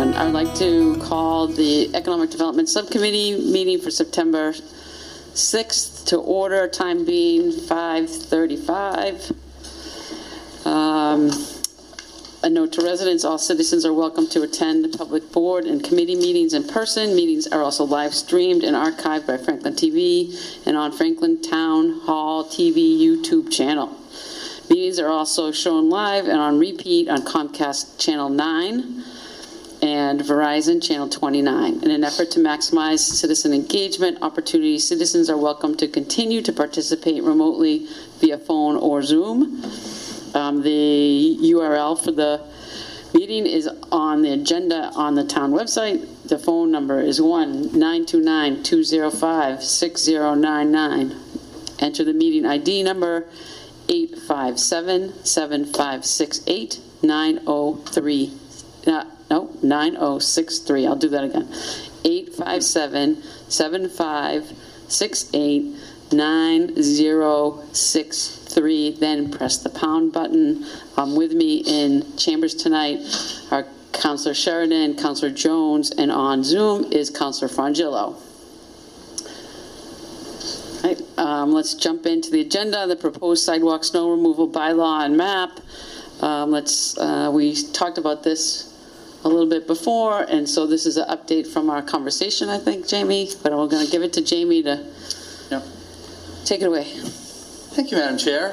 everyone. I would like to call the Economic Development Subcommittee meeting for September 6th to order, time being 5:35. A note to residents, all citizens are welcome to attend public board and committee meetings in person. Meetings are also live streamed and archived by Franklin TV and on Franklin Town Hall TV YouTube channel. Meetings are also shown live and on repeat on Comcast Channel 9 and Verizon Channel 29. In an effort to maximize citizen engagement opportunities, citizens are welcome to continue to participate remotely via phone or Zoom. The URL for the meeting is on the agenda on the town website. The phone number is 1-929-205-6099. Enter the meeting ID number 857-7568-9063. I'll do that again. 857-7568-9063. Then press the pound button. With me in chambers tonight are Councilor Sheridan, Councilor Jones, and on Zoom is Councilor Frangillo. Right, let's jump into the agenda. The proposed sidewalk snow removal bylaw and map. We talked about this a little bit before, and so this is an update from our conversation, I think, Jamie. But I'm going to give it to Jamie to take it away. Thank you, Madam Chair.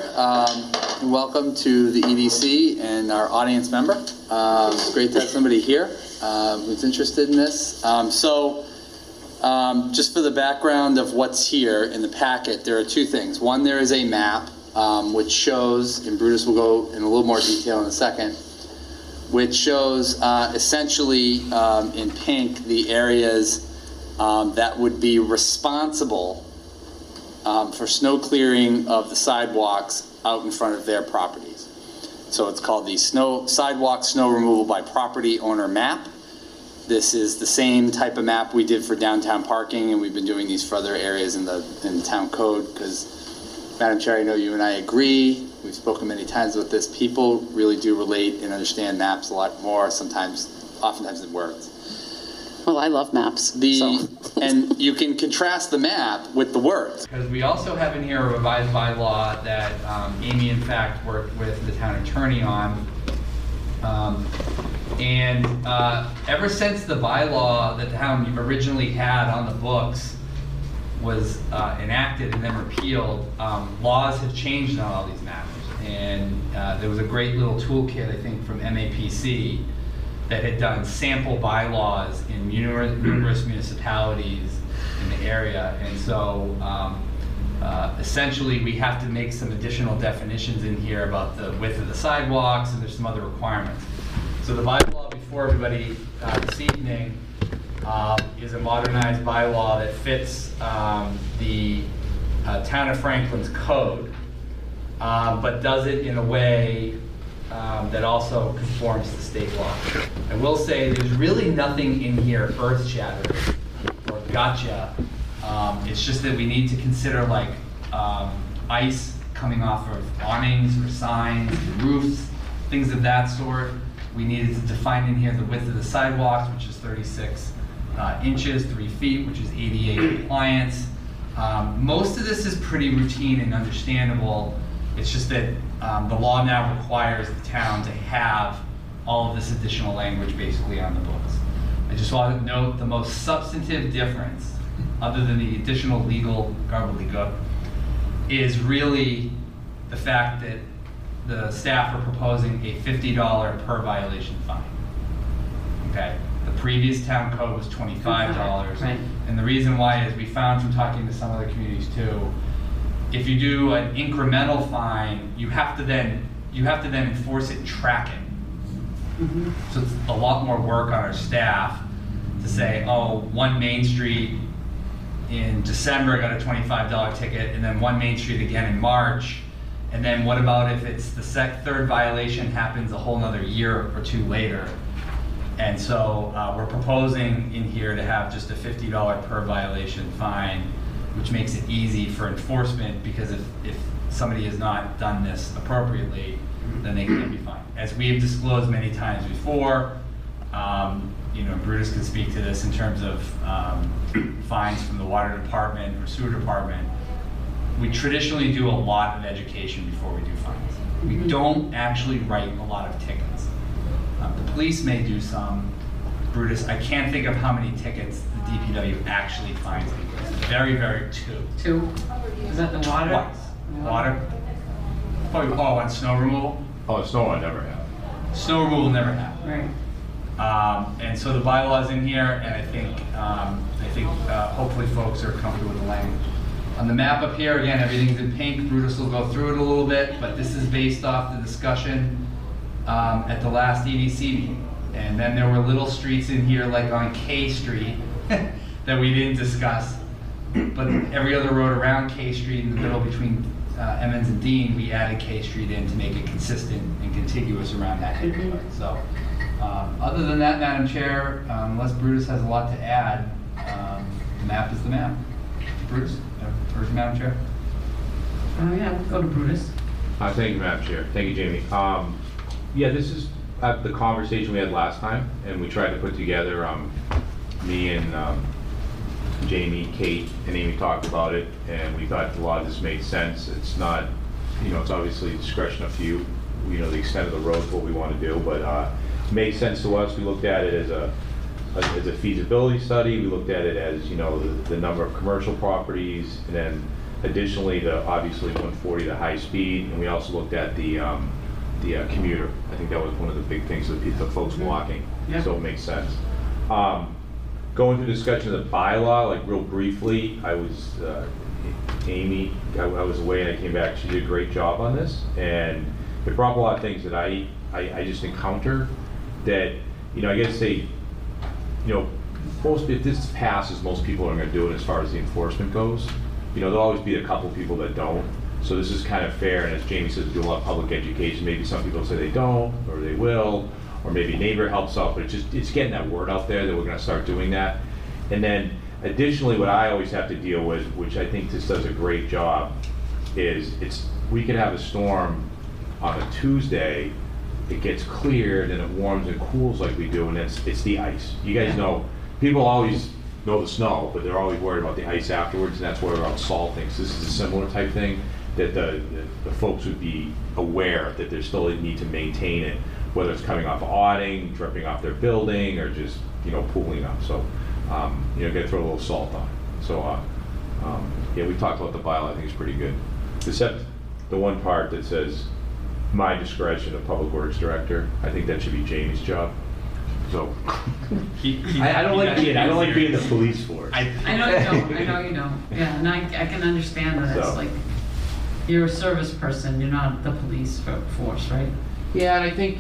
And welcome to the EDC and our audience member. It's great to have somebody here who's interested in this. Just for the background of what's here in the packet, there are two things. One, there is a map which shows, and Brutus will go in a little more detail in a second, which shows essentially in pink the areas that would be responsible for snow clearing of the sidewalks out in front of their properties. So it's called the Sidewalk Snow Removal by Property Owner Map. This is the same type of map we did for downtown parking, and we've been doing these for other areas in the town code because, Madam Chair, I know you and I agree. We've spoken many times about this. People really do relate and understand maps a lot more sometimes, oftentimes than words. Well, I love maps. And you can contrast the map with the words. Because we also have in here a revised bylaw that Amy, in fact, worked with the town attorney on. And ever since the bylaw that the town originally had on the books was enacted and then repealed, laws have changed on all these matters. And there was a great little toolkit, I think, from MAPC that had done sample bylaws in numerous municipalities in the area. And so essentially we have to make some additional definitions in here about the width of the sidewalks, and there's some other requirements. So the bylaw before everybody this evening is a modernized bylaw that fits the town of Franklin's code, but does it in a way that also conforms to state law. I will say there's really nothing in here earth-shattering or gotcha. It's just that we need to consider like ice coming off of awnings or signs, roofs, things of that sort. We needed to define in here the width of the sidewalks, which is 36 inches, 3 feet, which is ADA compliance. Most of this is pretty routine and understandable. It's just that the law now requires the town to have all of this additional language basically on the books. I just want to note the most substantive difference, other than the additional legal gobbledygook, is really the fact that the staff are proposing a $50 per violation fine. Okay, the previous town code was $25, right. And the reason why is we found from talking to some other communities too, if you do an incremental fine, you have to then enforce it and track it. Mm-hmm. So it's a lot more work on our staff to say, oh, one Main Street in December got a $25 ticket, and then one Main Street again in March. And then what about if it's the third violation happens a whole nother year or two later? And so we're proposing in here to have just a $50 per violation fine, which makes it easy for enforcement, because if somebody has not done this appropriately, then they can be fined. As we have disclosed many times before, you know, Brutus can speak to this in terms of fines from the water department or sewer department. We traditionally do a lot of education before we do fines. We don't actually write a lot of tickets. The police may do some. Brutus, I can't think of how many tickets the DPW actually fines people. Very, very two. Is that the water? Twice. Water. Oh, and snow removal? Oh, snow I never have. Snow removal never happened. Right. And so the bylaw's in here, and I think hopefully folks are comfortable with the language. On the map up here, again, everything's in pink. Brutus will go through it a little bit, but this is based off the discussion at the last EDC meeting. And then there were little streets in here, like on K Street, that we didn't discuss. But every other road around K Street, in the middle between Emmons and Dean, we added K Street in to make it consistent and contiguous around that neighborhood. So, other than that, Madam Chair, unless Brutus has a lot to add, the map is the map. Brutus, first, Madam Chair. Yeah, we'll go to Brutus. Thank you, Madam Chair. Thank you, Jamie. Yeah, this is the conversation we had last time, and we tried to put together me and Jamie, Kate, and Amy talked about it, and we thought a lot of this made sense. It's not, you know, it's obviously discretion of few, you know, the extent of the road, what we want to do, but it made sense to us. We looked at it as a feasibility study. We looked at it as, you know, the number of commercial properties, and then additionally the obviously 140, the high speed, and we also looked at the commuter. I think that was one of the big things with the folks walking, yeah. So it makes sense. Going through discussion of the bylaw, like real briefly, I was, Amy, I was away and I came back. She did a great job on this, and it brought up a lot of things that I just encounter that, you know, I gotta say, you know, most, if this passes, most people are gonna do it as far as the enforcement goes. You know, there'll always be a couple people that don't. So this is kind of fair, and as Jamie says, we do a lot of public education. Maybe some people say they don't, or they will, or maybe a neighbor helps out, but it's just, it's getting that word out there that we're gonna start doing that. And then additionally, what I always have to deal with, which I think this does a great job, is we could have a storm on a Tuesday, it gets cleared, and it warms and cools like we do, and it's the ice. You guys know, people always know the snow, but they're always worried about the ice afterwards, and that's where we're out salting. So this is a similar type thing, that the folks would be aware that there's still a need to maintain it, whether it's coming off awning, dripping off their building, or just, you know, pooling up. So, you know, gotta throw a little salt on it. So, yeah, we talked about the bylaw. I think it's pretty good, except the one part that says, my discretion of public works director. I think that should be Jamie's job. So, I don't like being the police force. I know you don't, I know you don't. Yeah, and I can understand that. So, it's like, you're a service person, you're not the police force, right? Yeah, and I think,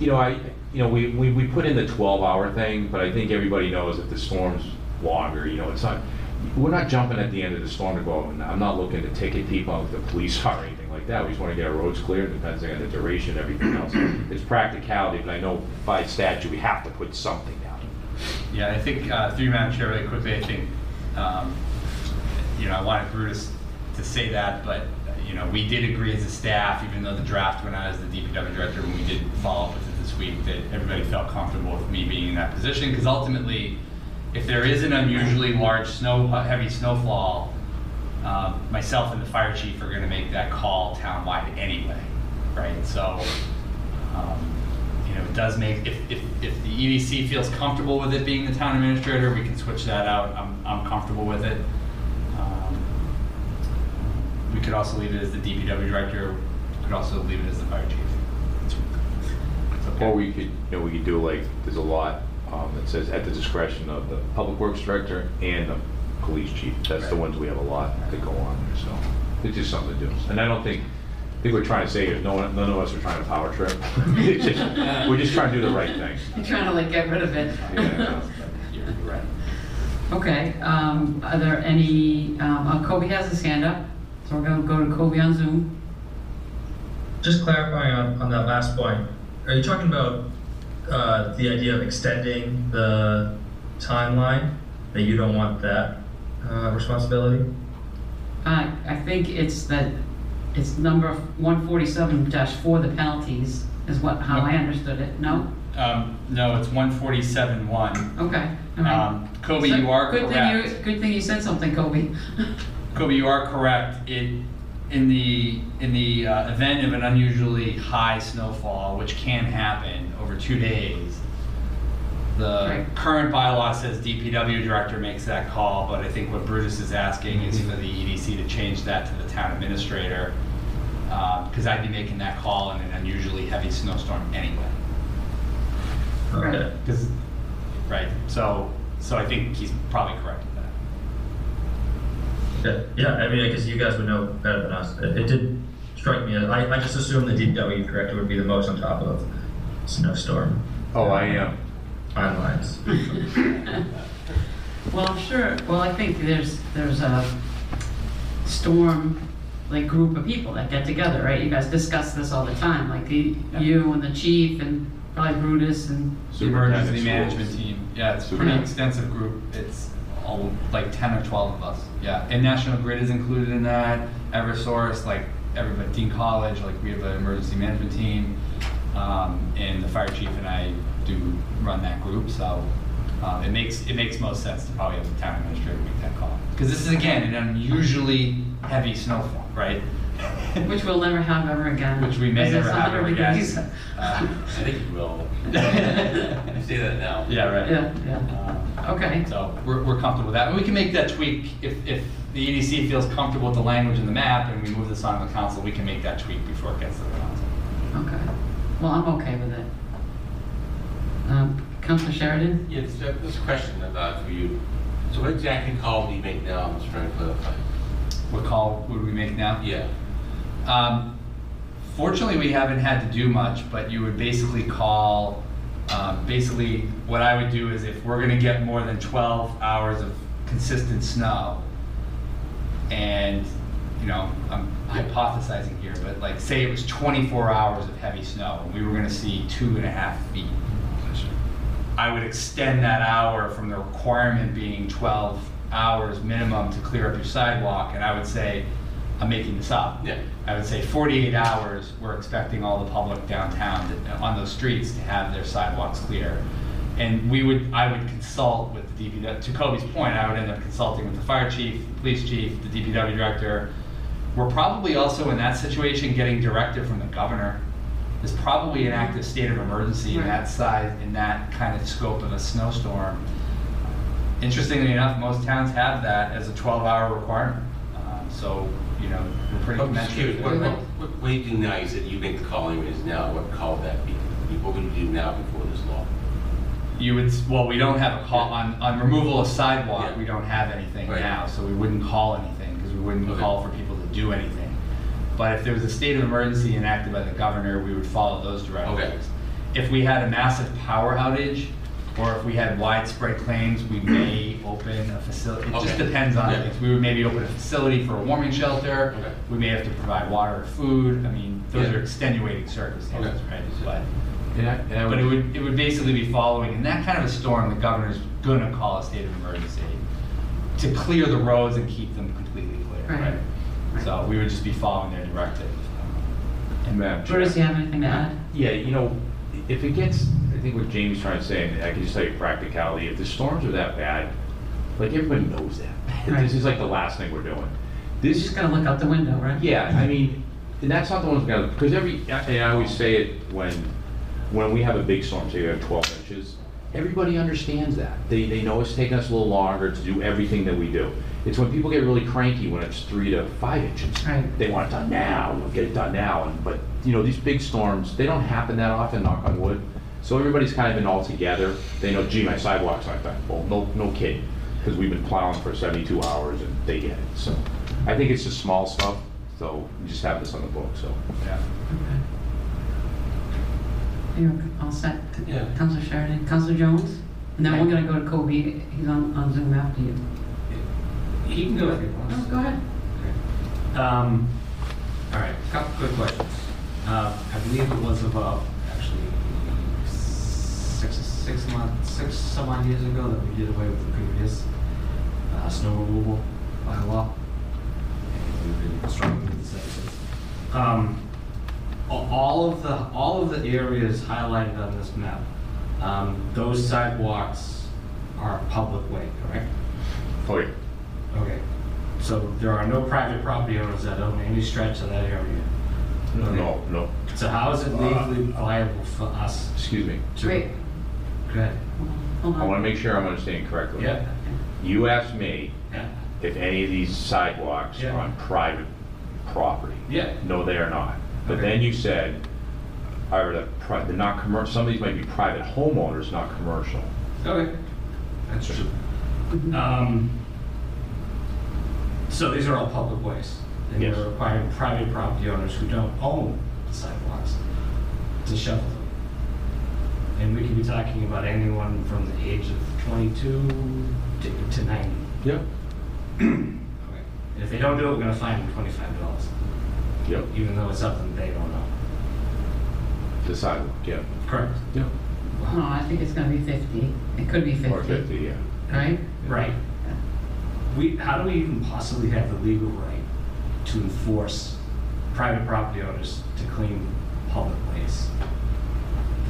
you know, we put in the 12-hour thing, but I think everybody knows if the storm's longer, you know, it's not, we're not jumping at the end of the storm to go out, and I'm not looking to ticket people out with the police or anything like that. We just want to get our roads cleared, depends on the duration and everything else. It's practicality, but I know by statute we have to put something down. Yeah, I think, through you, Madam Chair, really quickly, I think, you know, I wanted Brutus to say that, but you know, we did agree as a staff, even though the draft went out as the DPW director, when we did follow up with it this week, that everybody felt comfortable with me being in that position, because ultimately, if there is an unusually large heavy snowfall, myself and the fire chief are going to make that call townwide anyway, right? So, you know, it does make, if the EDC feels comfortable with it being the town administrator, we can switch that out. I'm comfortable with it. We could also leave it as the DPW director. We could also leave it as the fire chief. Okay. Or we could, you know, we could do, like, there's a lot that says at the discretion of the public works director and the police chief. That's right. The ones we have a lot that go on there. So it's just something to do. And I don't think, we're trying to say is none of us are trying to power trip. We're just trying to do the right thing. You're trying to, like, get rid of it. Yeah, you're right. Okay. Are there any? Kobe has his hand up. So we're going to go to Kobe on Zoom. Just clarifying on that last point, are you talking about the idea of extending the timeline, that you don't want that responsibility? I think it's that it's number 147-4, the penalties, is how I understood it. No? No, it's 147.1. Okay. All right. Kobe, so you are correct. Good thing you said something, Kobe. Kobe, you are correct. It in the event of an unusually high snowfall, which can happen over 2 days, the current bylaw says DPW director makes that call, but I think what Brutus is asking is for the EDC to change that to the town administrator, because I'd be making that call in an unusually heavy snowstorm anyway. Okay. Right. So I think he's probably correct with that. Okay. Yeah. I mean, I guess you guys would know better than us. It did strike me. I just assumed the DPW director would be the most on top of snowstorm. Oh, I am. Lines. Well, I'm sure. Well, I think there's a storm like group of people that get together, right? You guys discuss this all the time, like you and the chief and probably Brutus and emergency management team. Yeah, it's a pretty extensive group. It's all like 10 or 12 of us. Yeah, and National Grid is included in that. EverSource, like everybody, Dean College, like we have an emergency management team, and the fire chief and I do run that group, so it makes most sense to probably have the town administrator make that call, because this is again an unusually heavy snowfall, right? Which we'll never have ever again. Which we may never have ever again. I think you will. You say that now. Yeah. Right. Yeah. Okay. So we're comfortable with that, and we can make that tweak if the EDC feels comfortable with the language in the map, and we move this on to the council. We can make that tweak before it gets to the council. Okay. Well, I'm okay with it. Councilor Sheridan? Yes, this question about for you. So what exactly call do you make now? I'm just trying to clarify. What call would we make now? Yeah. Fortunately, we haven't had to do much, but you would basically call, basically what I would do is if we're going to get more than 12 hours of consistent snow, and, you know, I'm hypothesizing here, but like say it was 24 hours of heavy snow, and we were going to see 2.5 feet. I would extend that hour from the requirement being 12 hours minimum to clear up your sidewalk, and I would say, I'm making this up, yeah. I would say 48 hours, we're expecting all the public downtown on those streets to have their sidewalks clear. And I would consult with the DPW, to Kobe's point, I would end up consulting with the fire chief, the police chief, the DPW director. We're probably also in that situation getting directive from the governor. There's probably an active state of emergency in that size, in that kind of scope of a snowstorm. Interestingly enough, most towns have that as a 12-hour requirement. So, you know, we're pretty commensurate. What do you do now? You said you make the call anyways now. What call would that be? What would you do now before this law? You would, well, we don't have a call on removal of sidewalk. Yeah. We don't have anything now, so we wouldn't call anything because we wouldn't call for people to do anything. But if there was a state of emergency enacted by the governor, we would follow those directives. Okay. If we had a massive power outage, or if we had widespread claims, we may open a facility. It just depends on things. We would maybe open a facility for a warming shelter. Okay. We may have to provide water or food. I mean, those are extenuating circumstances, right? But it would basically be following, in that kind of a storm, the governor's gonna call a state of emergency to clear the roads and keep them completely clear, right? So we would just be following their directive. Bruce, do you have anything to add? Yeah, you know, if it gets, I think what Jamie's trying to say, and I can just tell you practicality, if the storms are that bad, like everybody knows that. Right. This is like the last thing we're doing. This is going to look out the window, right? Yeah, I mean, and that's not the one that's going to, because I always say it when we have a big storm, say we have 12 inches, everybody understands that. They know it's taking us a little longer to do everything that we do. It's when people get really cranky when it's 3 to 5 inches. Right. They want it done now, we'll get it done now. But you know, these big storms, they don't happen that often, knock on wood. So everybody's kind of in all together. They know, gee, my sidewalk's not done. Well, no kidding, because we've been plowing for 72 hours and they get it. So I think it's just small stuff. So we just have this on the book, so yeah. Okay. You're all set. Yeah. Councilor Sheridan, Councilor Jones. And then we're gonna go to Kobe, he's on Zoom after you. He can go if he wants. No, go ahead. Okay. All right, a couple quick questions. I believe it was about actually six some odd years ago that we did away with the previous snow removal bylaw. And we've been struggling with this ever since. All of the areas highlighted on this map Those sidewalks are public way, correct? Oh yeah. Okay. So there are no private property owners that own any stretch of that area? No, no, no. So how is it legally viable for us? Excuse me. Great. Go ahead. I want to make sure I'm understanding correctly. Yeah. You asked me if any of these sidewalks are on private property. Yeah. No, they are not. But then you said, they're not commercial. Some of these might be private homeowners, not commercial. Okay. That's true. So these are all public ways. And yes. We're requiring private property owners who don't own the sidewalks to shovel them. And we could be talking about anyone from the age of 22 to 90. Yep. Okay. And if they don't do it, we're going to fine them $25. Yep. Even though it's something they don't know. The sidewalk, yeah. Correct. Yep. Wow. No, I think it's going to be 50. It could be 50. Or 50, yeah. Right? Yeah. Right. Yeah. How do we even possibly have the legal right to enforce private property owners to clean public ways?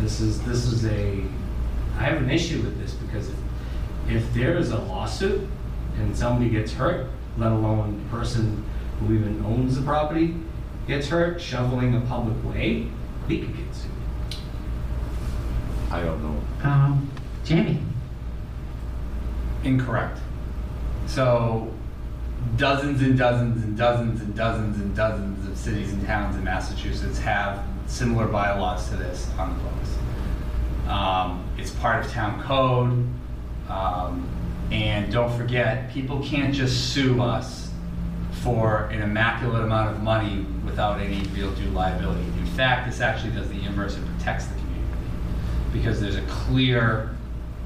This is I have an issue with this because if there is a lawsuit and somebody gets hurt, let alone the person who even owns the property gets hurt shoveling a public way, we could get sued. I don't know. Jamie. Incorrect. So dozens and dozens and dozens and dozens and dozens of cities and towns in Massachusetts have similar bylaws to this on the books. It's part of town code. And don't forget, people can't just sue us for an immaculate amount of money without any real due liability. In fact, this actually does the inverse. It protects the community because there's a clear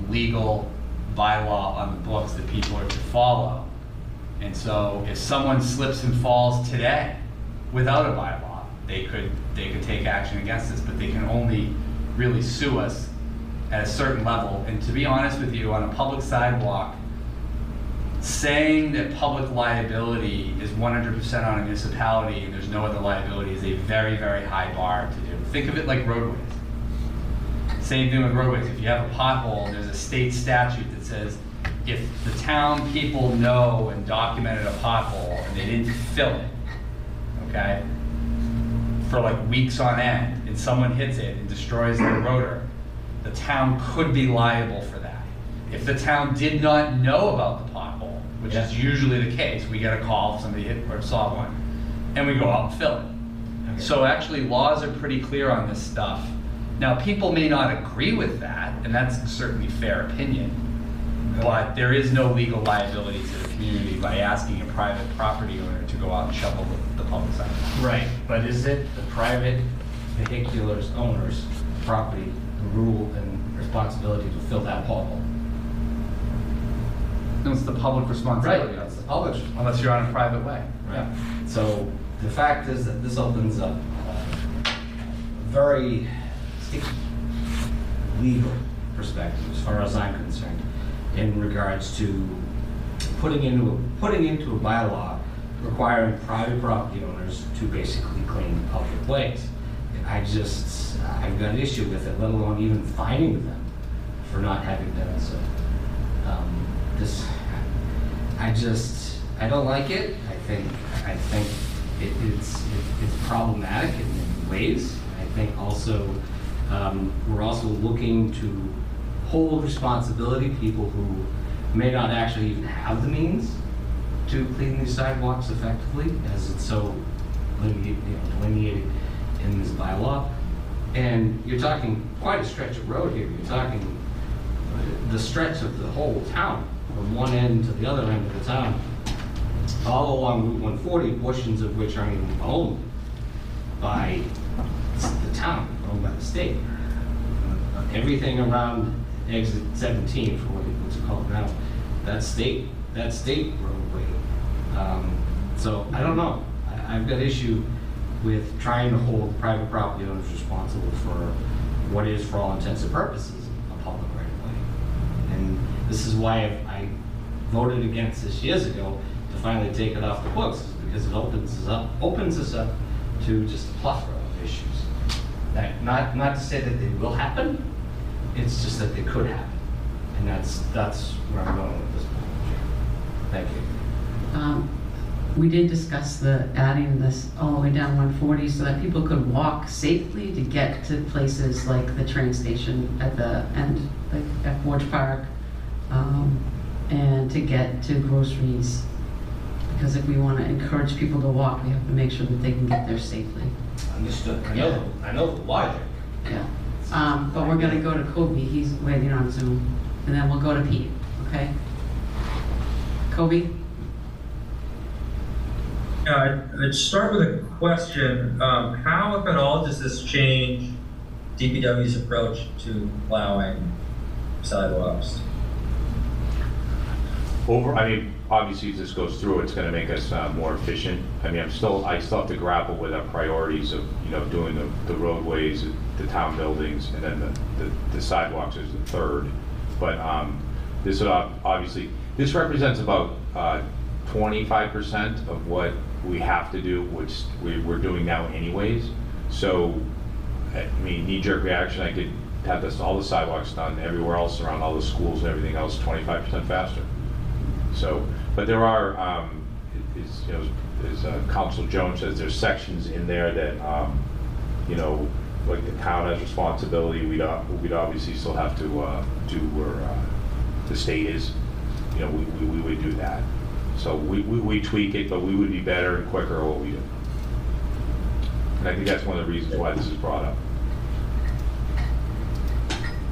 legal bylaw on the books that people are to follow. And so if someone slips and falls today without a bylaw, they could take action against us, but they can only really sue us at a certain level. And to be honest with you, on a public sidewalk, saying that public liability is 100% on a municipality and there's no other liability is a very, very high bar to do. Think of it like roadways. Same thing with roadways. If you have a pothole, there's a state statute that says if the town people know and documented a pothole and they didn't fill it, okay, for like weeks on end, and someone hits it and destroys the rotor, the town could be liable for that. If the town did not know about the pothole, which is usually the case, we get a call, somebody hit or saw one, and we go out and fill it. Okay. So actually laws are pretty clear on this stuff. Now people may not agree with that, and that's certainly fair opinion, but there is no legal liability to the community by asking a private property owner to go out and shovel the public sidewalk. Right, but is it the private vehicular's owner's property, the rule and responsibility to fill that pothole? No, it's the public responsibility. Right, it's the public. Unless you're on a private way. Right. Yeah. So the fact is that this opens up very sticky legal perspective, as far as I'm concerned, in regards to putting into a bylaw requiring private property owners to basically clean public ways. I've got an issue with it, let alone even fining them for not having done so. I don't like it. I think it's problematic in many ways. I think also we're also looking to hold responsibility people who may not actually even have the means to clean these sidewalks effectively, as it's so delineated in this bylaw. And you're talking quite a stretch of road here. You're talking the stretch of the whole town, from one end to the other end of the town, all along Route 140, portions of which aren't even owned by the town, owned by the state. Everything around exit 17, for what it's called now, that state roadway. So I don't know. I've got issue with trying to hold private property owners responsible for what is, for all intents and purposes, a public right of way. And this is why I voted against this years ago to finally take it off the books, because it opens us up to just a plethora of issues. Not to say that they will happen, It's just that they could happen, and that's where I'm going with this point. Thank you. We did discuss the adding this all the way down 140 so that people could walk safely to get to places like the train station at the end, like at Forge Park, and to get to groceries. Because if we want to encourage people to walk, we have to make sure that they can get there safely. Understood. I know the logic. Yeah. But we're going to go to Kobe. He's waiting on Zoom. And then we'll go to Pete. Okay? Kobe? Yeah, I'd start with a question. How, if at all, does this change DPW's approach to plowing sidewalks? Obviously, as this goes through, it's going to make us more efficient. I still have to grapple with our priorities of, doing the roadways, the town buildings, and then the sidewalks is the third. But this obviously, this represents about 25% of what we have to do, which we're doing now anyways. So, knee-jerk reaction, I could have all the sidewalks done everywhere else around all the schools and everything else 25% faster. So, but there are, as Council Jones says, there's sections in there that, like the town has responsibility. We'd obviously still have to do where the state is. We would do that. So we tweak it, but we would be better and quicker at what we do. And I think that's one of the reasons why this is brought up.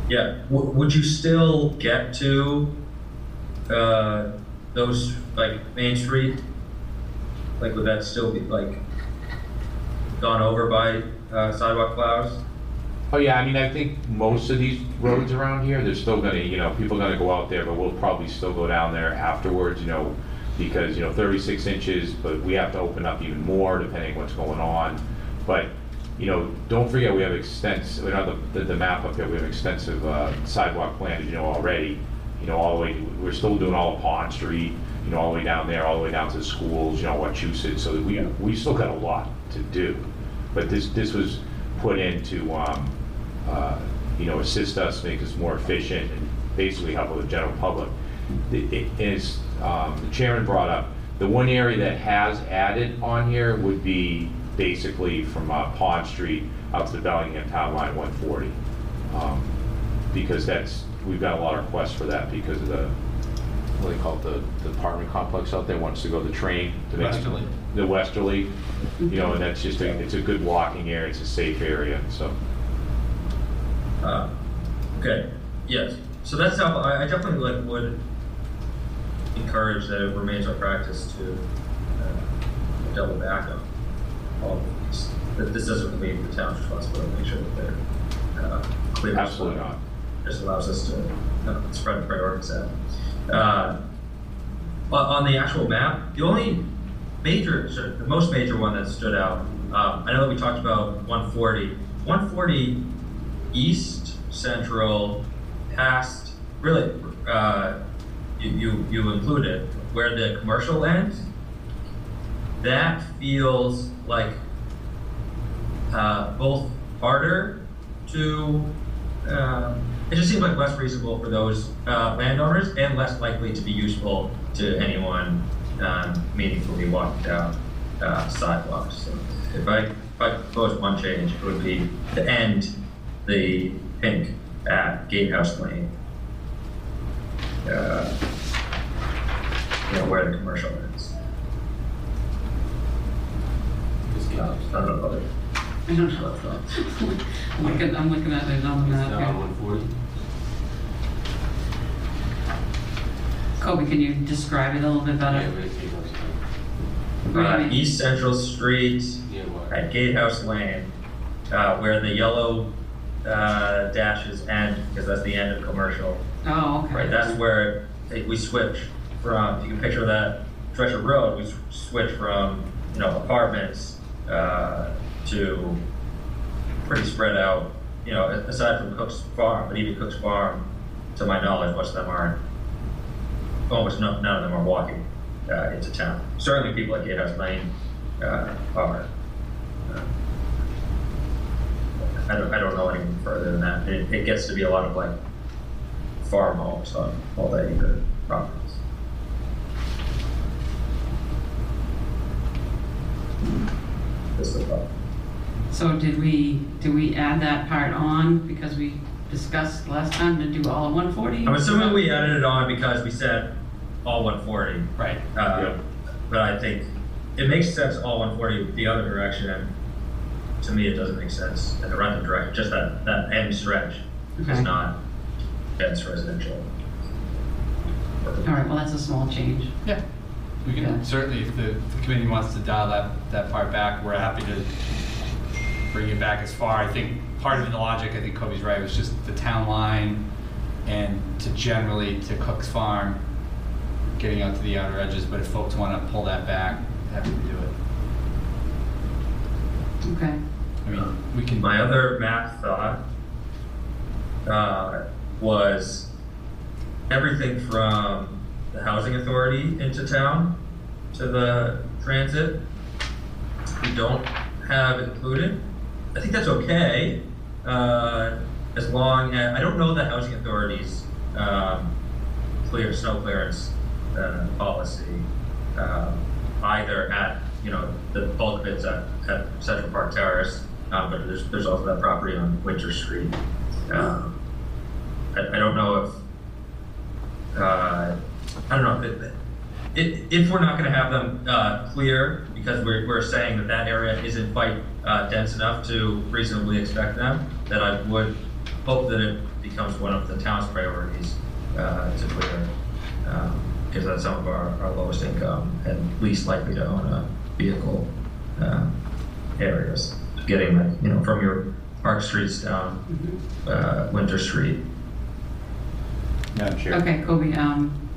Yeah. Would you still get to those, like, Main Street, like, would that still be, like, gone over by sidewalk plows? Oh, yeah, I think most of these roads around here, they're still going to, people are going to go out there, but we'll probably still go down there afterwards, because, 36 inches, but we have to open up even more, depending on what's going on. But, don't forget, we have extensive, the map up here, we have extensive sidewalk plans, already. All the way, we're still doing all of Pond Street, all the way down there, all the way down to the schools, Wachusett, so that we still got a lot to do. But this was put in to, assist us, make us more efficient, and basically help with the general public. The chairman brought up, the one area that has added on here would be basically from Pond Street out to the Bellingham Town Line 140, because that's, we've got a lot of requests for that because of the, what do they call it, the apartment complex out there wants to go the train. Westerly. The Westerly, and that's just, it's a good walking area, it's a safe area, so. Okay, yes. So that's how, I definitely would encourage that it remains our practice to double back on all of these. This doesn't mean the town's responsibility to make sure that they're clear. Absolutely not. Just allows us to spread the priorities out. On the actual map, the only major, sort of the most major one that stood out, I know that we talked about 140. 140 east, central, past, really, you included, where the commercial ends, that feels like both harder to, it just seems like less reasonable for those landowners and less likely to be useful to anyone meaningfully walking down sidewalks. So if I proposed one change, it would be to end the pink at Gatehouse Lane, where the commercial is. I don't know about it. I don't know what that. I'm looking at it on the map here. 140. Kobe, can you describe it a little bit better? Yeah, East Central Street at Gatehouse Lane, where the yellow dashes end, because that's the end of commercial. Oh, okay. Right, that's where we switch from, you can picture that stretch of road, we switch from, apartments, to pretty spread out, aside from Cook's Farm, but even Cook's Farm, to my knowledge, most of them aren't, almost none of them are walking into town. Certainly people at Gatehouse Lane are. I don't know anything further than that. It gets to be a lot of like farm homes on all that either properties. That's the problem. So did we add that part on because we discussed last time to do all of 140? I'm assuming we added it on because we said all 140. Right. Yeah. But I think it makes sense all 140 the other direction, and to me it doesn't make sense in the Rentham direction. Just that end stretch is not dense residential. All right. Well, that's a small change. Yeah. We can certainly, if the committee wants to dial that part back, we're happy to bring it back as far. I think part of the logic, I think Kobe's right, was just the town line and to Cook's Farm, getting out to the outer edges. But if folks want to pull that back, happy to do it. Okay. I mean, we can. My other map thought was everything from the housing authority into town to the transit we don't have included. I think that's okay, as long as, I don't know the housing authority's snow clearance policy either at, the bulk of it's at Central Park Terrace, but there's also that property on Winter Street. I don't know if, if we're not going to have them clear because we're saying that area isn't quite dense enough to reasonably expect them, that I would hope that it becomes one of the town's priorities to clear, because that's some of our lowest income and least likely to own a vehicle areas. Getting from your Park Streets down Winter Street. Yeah, sure. Okay, Kobe.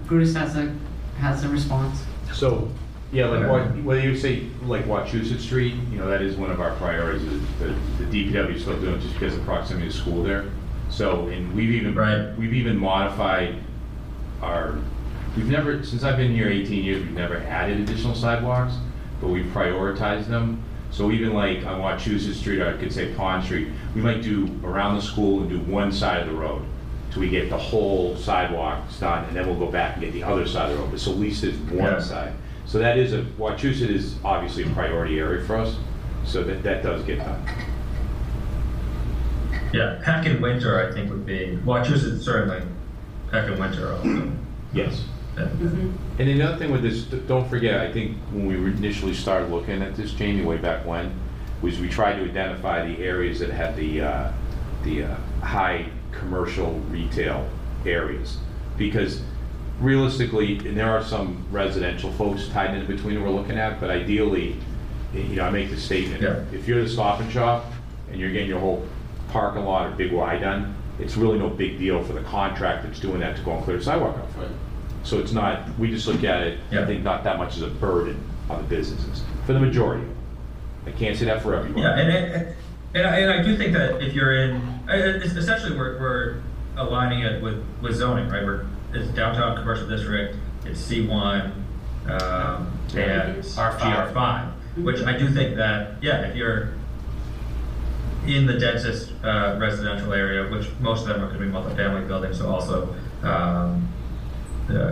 Brutus has a response. So, yeah, whether you say like Wachusett Street, that is one of our priorities. The DPW is still doing it just because of proximity to school there. So, and we've even modified our. We've never, since I've been here 18 years, we've never added additional sidewalks, but we prioritized them. So even like on Wachusett Street, or I could say Pond Street, we might do around the school and do one side of the road. So we get the whole sidewalk done, and then we'll go back and get the other side of the road. So at least it's one side. So that is Wachusett is obviously a priority area for us. So that does get done. Yeah, Peck and Winter, I think, would be Wachusett certainly. Peck and Winter also. Yes. And another thing with this, don't forget, I think when we initially started looking at this, Jamie, way back when, was we tried to identify the areas that had the high commercial retail areas, because realistically, and there are some residential folks tied in between we're looking at, but ideally, I make the statement, if you're the Stop and Shop and you're getting your whole parking lot or Big Y done, it's really no big deal for the contract that's doing that to go and clear the sidewalk out for it. So it's not, we just look at it, I think not that much as a burden on the businesses, for the majority. I can't say that for everyone. Yeah, and I do think that if you're in, it's essentially we're aligning it with zoning, right? It's downtown commercial district, it's C1 and R5, which I do think that, if you're in the densest residential area, which most of them are going to be multifamily buildings, so also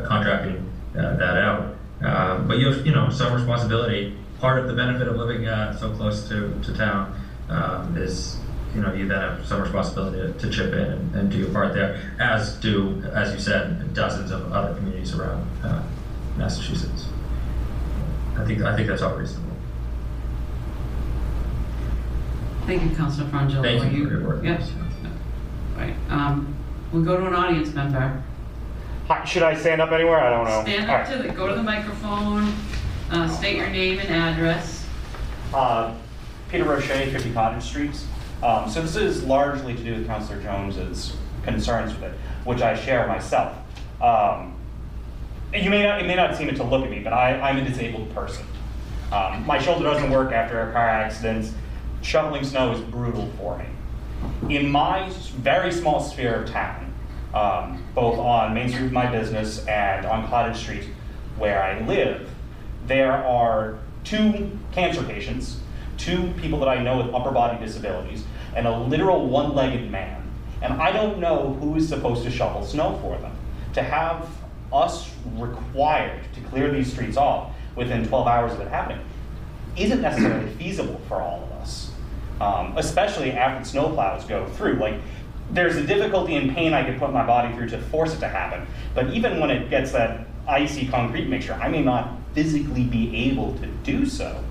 contracting that out. But you have, some responsibility. Part of the benefit of living so close to town is you then have some responsibility to chip in and do your part there, as do, as you said, dozens of other communities around Massachusetts. I think that's all reasonable. Thank you, Councilor Frangillo. Thank you for your work. Yes. Right. We'll go to an audience member. Should I stand up anywhere? I don't know. Stand up go to the microphone. State your name and address. Peter Roche, 50 Cottage Street. So this is largely to do with Councilor Jones's concerns with it, which I share myself. It may not seem it to look at me, but I'm a disabled person. My shoulder doesn't work after a car accident. Shoveling snow is brutal for me. In my very small sphere of town, both on Main Street of my business and on Cottage Street where I live, there are 2 cancer patients, 2 people that I know with upper body disabilities, and a literal one-legged man. And I don't know who is supposed to shovel snow for them. To have us required to clear these streets off within 12 hours of it happening isn't necessarily feasible for all of us, especially after the snowplows go through. Like, there's a difficulty and pain I could put my body through to force it to happen, but even when it gets that icy concrete mixture, I may not physically be able to do so.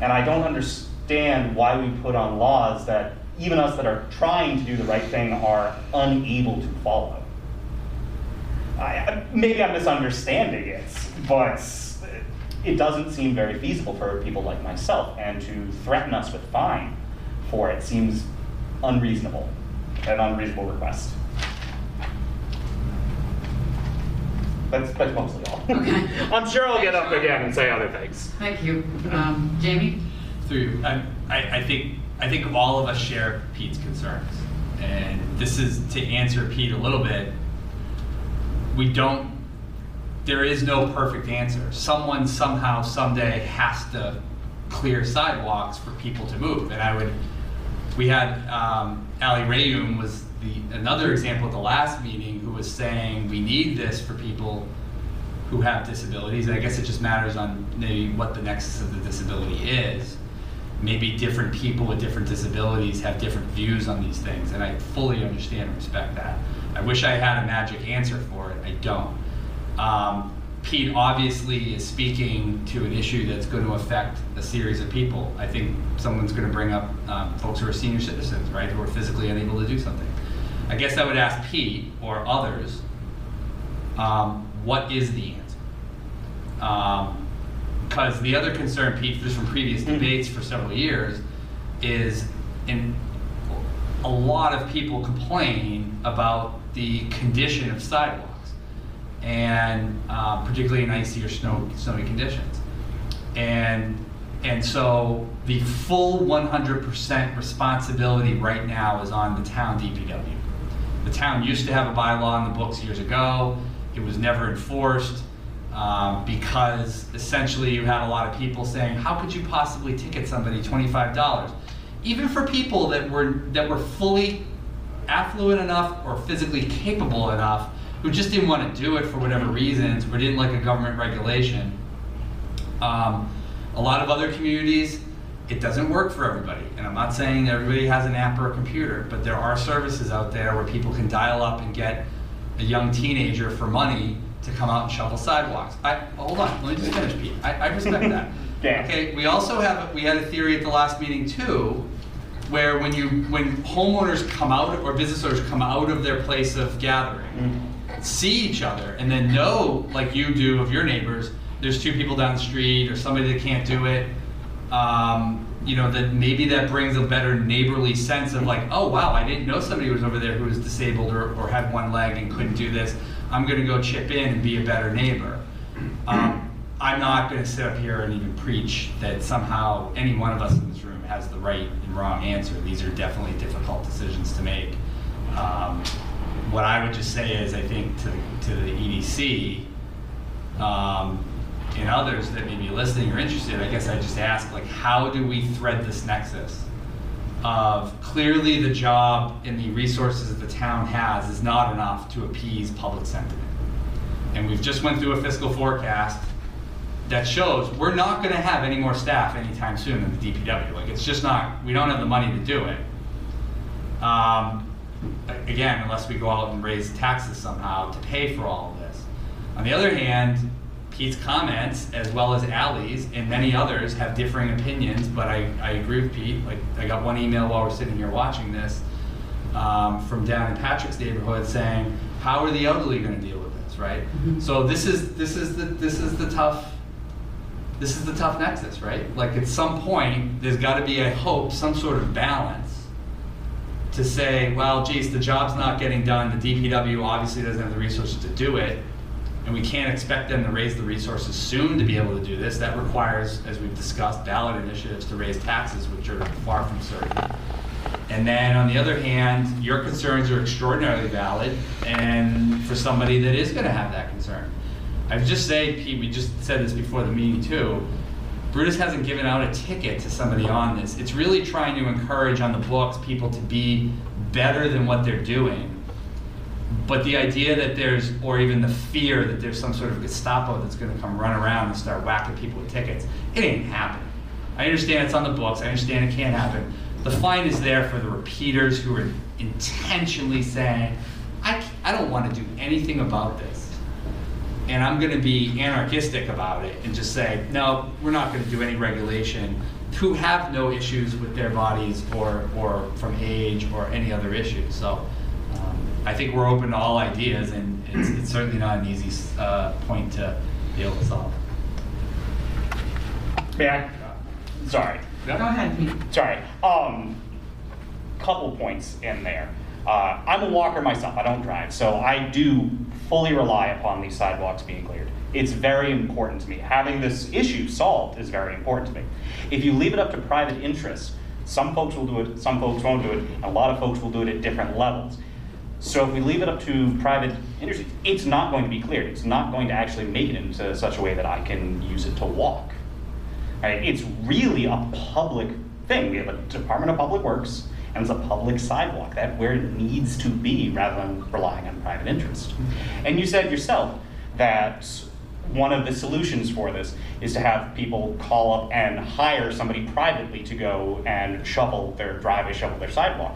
And I don't understand why we put on laws that even us that are trying to do the right thing are unable to follow. Maybe I'm misunderstanding it, but it doesn't seem very feasible for people like myself, and to threaten us with fine for it seems unreasonable, an unreasonable request. That's mostly all. Okay. I'm sure I'll get up again and say other things. Thank you. Jamie? Through, I think all of us share Pete's concerns. And this is to answer Pete a little bit. There is no perfect answer. Someone somehow, someday has to clear sidewalks for people to move. And we had Ali Rayoum was another example at the last meeting, who was saying we need this for people who have disabilities. And I guess it just matters on maybe what the nexus of the disability is. Maybe different people with different disabilities have different views on these things, and I fully understand and respect that. I wish I had a magic answer for it. I don't. Pete obviously is speaking to an issue that's going to affect a series of people. I think someone's going to bring up folks who are senior citizens, right, who are physically unable to do something. I guess I would ask Pete or others, what is the answer? Because the other concern, Pete, just from previous debates for several years, is a lot of people complain about the condition of sidewalks, and particularly in icy or snowy conditions. And so the full 100% responsibility right now is on the town DPW. The town used to have a bylaw in the books years ago. It was never enforced. Because essentially you had a lot of people saying, how could you possibly ticket somebody $25? Even for people that were fully affluent enough or physically capable enough, who just didn't want to do it for whatever reasons, or didn't like a government regulation. A lot of other communities, it doesn't work for everybody. And I'm not saying that everybody has an app or a computer, but there are services out there where people can dial up and get a young teenager for money to come out and shovel sidewalks. Hold on, let me just finish, Pete. I respect that. Yeah. Okay, we also had a theory at the last meeting too, where when homeowners come out, or business owners come out of their place of gathering, see each other, and then know, like you do of your neighbors, there's two people down the street or somebody that can't do it, that maybe that brings a better neighborly sense of like, oh wow, I didn't know somebody was over there who was disabled or had one leg and couldn't do this. I'm going to go chip in and be a better neighbor. I'm not going to sit up here and even preach that somehow any one of us in this room has the right and wrong answer. These are definitely difficult decisions to make. What I would just say is, I think to the EDC and others that may be listening or interested, I guess I just ask, like, how do we thread this nexus of clearly the job and the resources that the town has is not enough to appease public sentiment. And we've just went through a fiscal forecast that shows we're not going to have any more staff anytime soon in the DPW. Like, it's just not, we don't have the money to do it. Again, unless we go out and raise taxes somehow to pay for all of this. On the other hand, Pete's comments, as well as Allie's and many others, have differing opinions, but I agree with Pete. Like, I got one email while we're sitting here watching this from down in Patrick's neighborhood saying, "How are the elderly going to deal with this?" Right. Mm-hmm. So this is the tough nexus, right? Like, at some point, there's got to be some sort of balance to say, well, geez, the job's not getting done. The DPW obviously doesn't have the resources to do it. And we can't expect them to raise the resources soon to be able to do this. That requires, as we've discussed, ballot initiatives to raise taxes, which are far from certain. And then, on the other hand, your concerns are extraordinarily valid, and for somebody that is going to have that concern. I would just say, Pete, we just said this before the meeting too, Brutus hasn't given out a ticket to somebody on this. It's really trying to encourage on the books people to be better than what they're doing. But the idea that there's, or even the fear that there's some sort of Gestapo that's going to come run around and start whacking people with tickets, it ain't happening. I understand it's on the books. I understand it can't happen. The fine is there for the repeaters who are intentionally saying, I don't want to do anything about this. And I'm going to be anarchistic about it and just say, no, we're not going to do any regulation, who have no issues with their bodies or from age or any other issue. So I think we're open to all ideas, and it's certainly not an easy point to be able to solve. Yeah. Sorry. Go ahead. Sorry. Couple points in there. I'm a walker myself. I don't drive, so I do fully rely upon these sidewalks being cleared. It's very important to me. Having this issue solved is very important to me. If you leave it up to private interests, some folks will do it, some folks won't do it, and a lot of folks will do it at different levels. So if we leave it up to private industry, it's not going to be cleared. It's not going to actually make it into such a way that I can use it to walk. Right? It's really a public thing. We have a Department of Public Works, and it's a public sidewalk. That's where it needs to be rather than relying on private interest. And you said yourself that one of the solutions for this is to have people call up and hire somebody privately to go and shovel their driveway, shovel their sidewalk.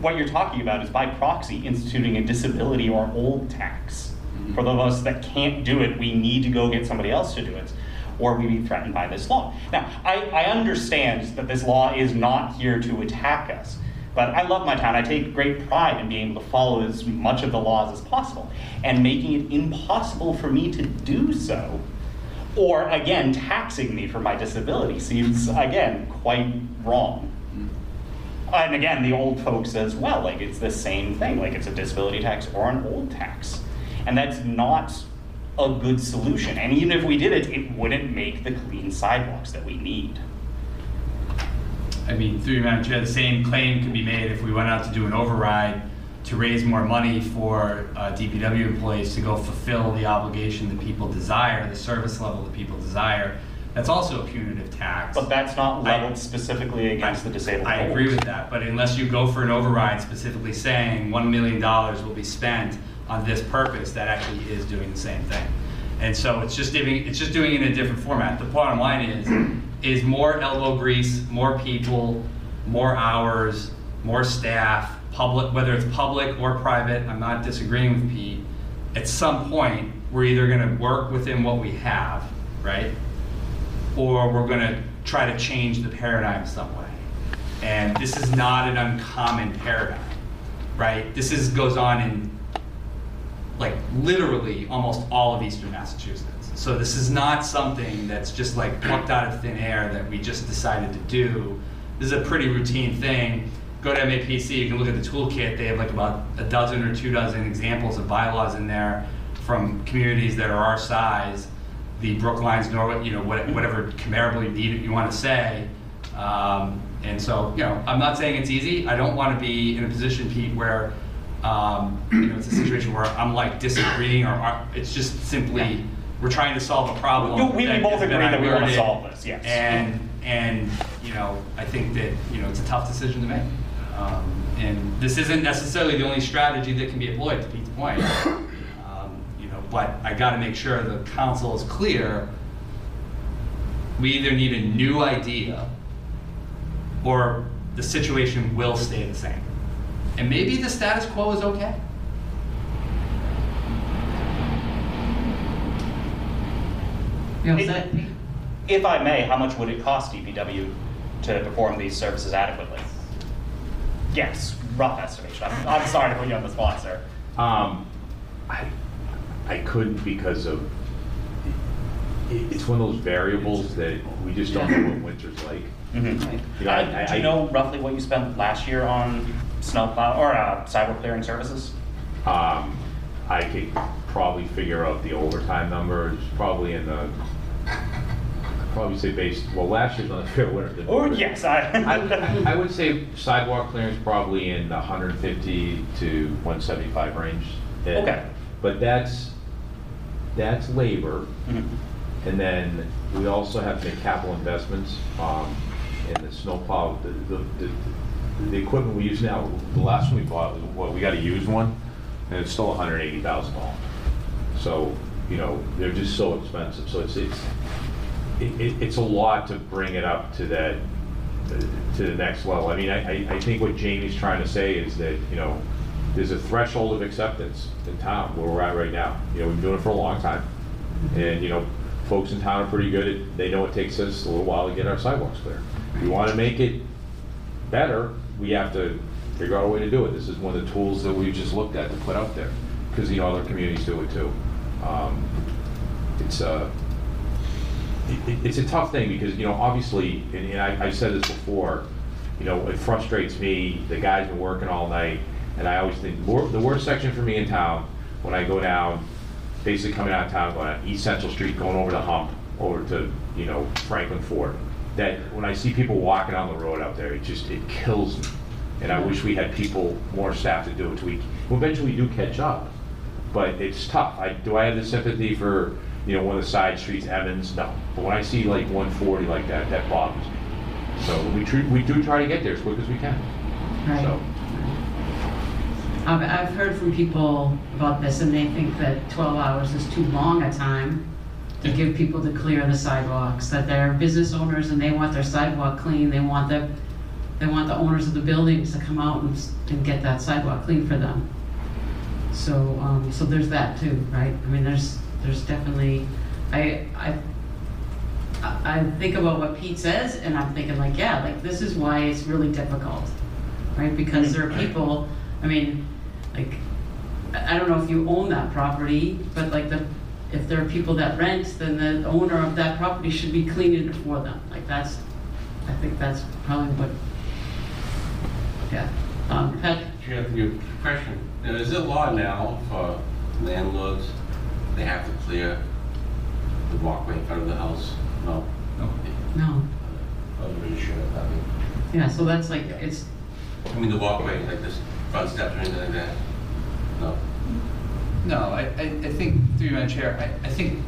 What you're talking about is by proxy instituting a disability or old tax. For those of us that can't do it, we need to go get somebody else to do it, or we'd be threatened by this law. Now, I understand that this law is not here to attack us, but I love my town. I take great pride in being able to follow as much of the laws as possible, and making it impossible for me to do so, or again, taxing me for my disability seems, again, quite wrong. And again, the old folks as well, like it's the same thing, like it's a disability tax or an old tax. And that's not a good solution. And even if we did it, it wouldn't make the clean sidewalks that we need. I mean, through your Madam Chair, the same claim could be made if we went out to do an override to raise more money for DPW employees to go fulfill the obligation that people desire, the service level that people desire. That's also a punitive tax. But that's not leveled specifically against the disabled. I agree with that, but unless you go for an override specifically saying $1 million will be spent on this purpose, that actually is doing the same thing. And so it's just doing it in a different format. The bottom line is more elbow grease, more people, more hours, more staff, public, whether it's public or private, I'm not disagreeing with Pete. At some point, we're either gonna work within what we have, right? Or we're gonna try to change the paradigm some way. And this is not an uncommon paradigm, right? This goes on in like literally almost all of eastern Massachusetts. So this is not something that's just like plucked out of thin air that we just decided to do. This is a pretty routine thing. Go to MAPC, you can look at the toolkit. They have like about a dozen or two dozen examples of bylaws in there from communities that are our size, the Brookline's, Norwood, you know, whatever comparable you want to say. And so, you know, I'm not saying it's easy. I don't want to be in a position, Pete, where you know, it's a situation where I'm like disagreeing, or it's just simply we're trying to solve a problem. We both agree that we want to solve this, yes. And you know, I think that you know it's a tough decision to make, and this isn't necessarily the only strategy that can be employed. To Pete's point, you know, but I got to make sure the council is clear. We either need a new idea, or the situation will stay the same. And maybe the status quo is okay. If I may, how much would it cost DPW to perform these services adequately? Yes, rough estimation. I'm sorry to put you on the spot, sir. I couldn't, because of, it's one of those variables that we just don't know what winter's like. Mm-hmm. You know, do you know roughly what you spent last year on snowplow or sidewalk clearing services? I could probably figure out the overtime number. It's probably in the, I'd probably say based, well, last year's not a fair winter. Oh, yes. I would say sidewalk clearing is probably in the 150 to 175 range. Okay. But that's labor. Mm-hmm. And then we also have made capital investments in the snowplow. The equipment we use now, the last one we bought, well, we got a used one, and it's still $180,000. So, you know, they're just so expensive. So it's a lot to bring it up to that, to the next level. I mean, I think what Jamie's trying to say is that, you know, there's a threshold of acceptance in town where we're at right now. You know, we've been doing it for a long time, and, you know, folks in town are pretty good at, they know it takes us a little while to get our sidewalks clear. If we want to make it better, we have to figure out a way to do it. This is one of the tools that we've just looked at to put out there, because, you know, other communities do it too. It's a tough thing, because, you know, obviously, and I've said this before, you know, it frustrates me. The guy's been working all night, and I always think the worst section for me in town, when I go down, basically coming out of town, going on East Central Street, going over the hump, over to, you know, Franklin Ford, that when I see people walking on the road out there, it just, it kills me. And I wish we had people, more staff to do it. Well, eventually we do catch up, but it's tough. Do I have the sympathy for, you know, one of the side streets, Evans? No. But when I see like 140 like that, that bothers me. So we do try to get there as quick as we can. Right. So. I've heard from people about this, and they think that 12 hours is too long a time to give people to clear the sidewalks, that they're business owners and they want their sidewalk clean. They want the owners of the buildings to come out and get that sidewalk clean for them. So so there's that too, right? I mean, there's definitely, I think about what Pete says, and I'm thinking like, yeah, like this is why it's really difficult, right? Because there are people, I mean, like, I don't know if you own that property, but like if there are people that rent, then the owner of that property should be cleaning it for them. Like that's, I think that's probably what, yeah. Pat? Jeff, your question. Now, is it law now for landlords, they have to clear the walkway in front of the house? No. No. No. I'm really sure about it. Yeah, so that's like, it's... I mean, the walkway, like this front steps or anything like that? No. No, I think, through my chair, I think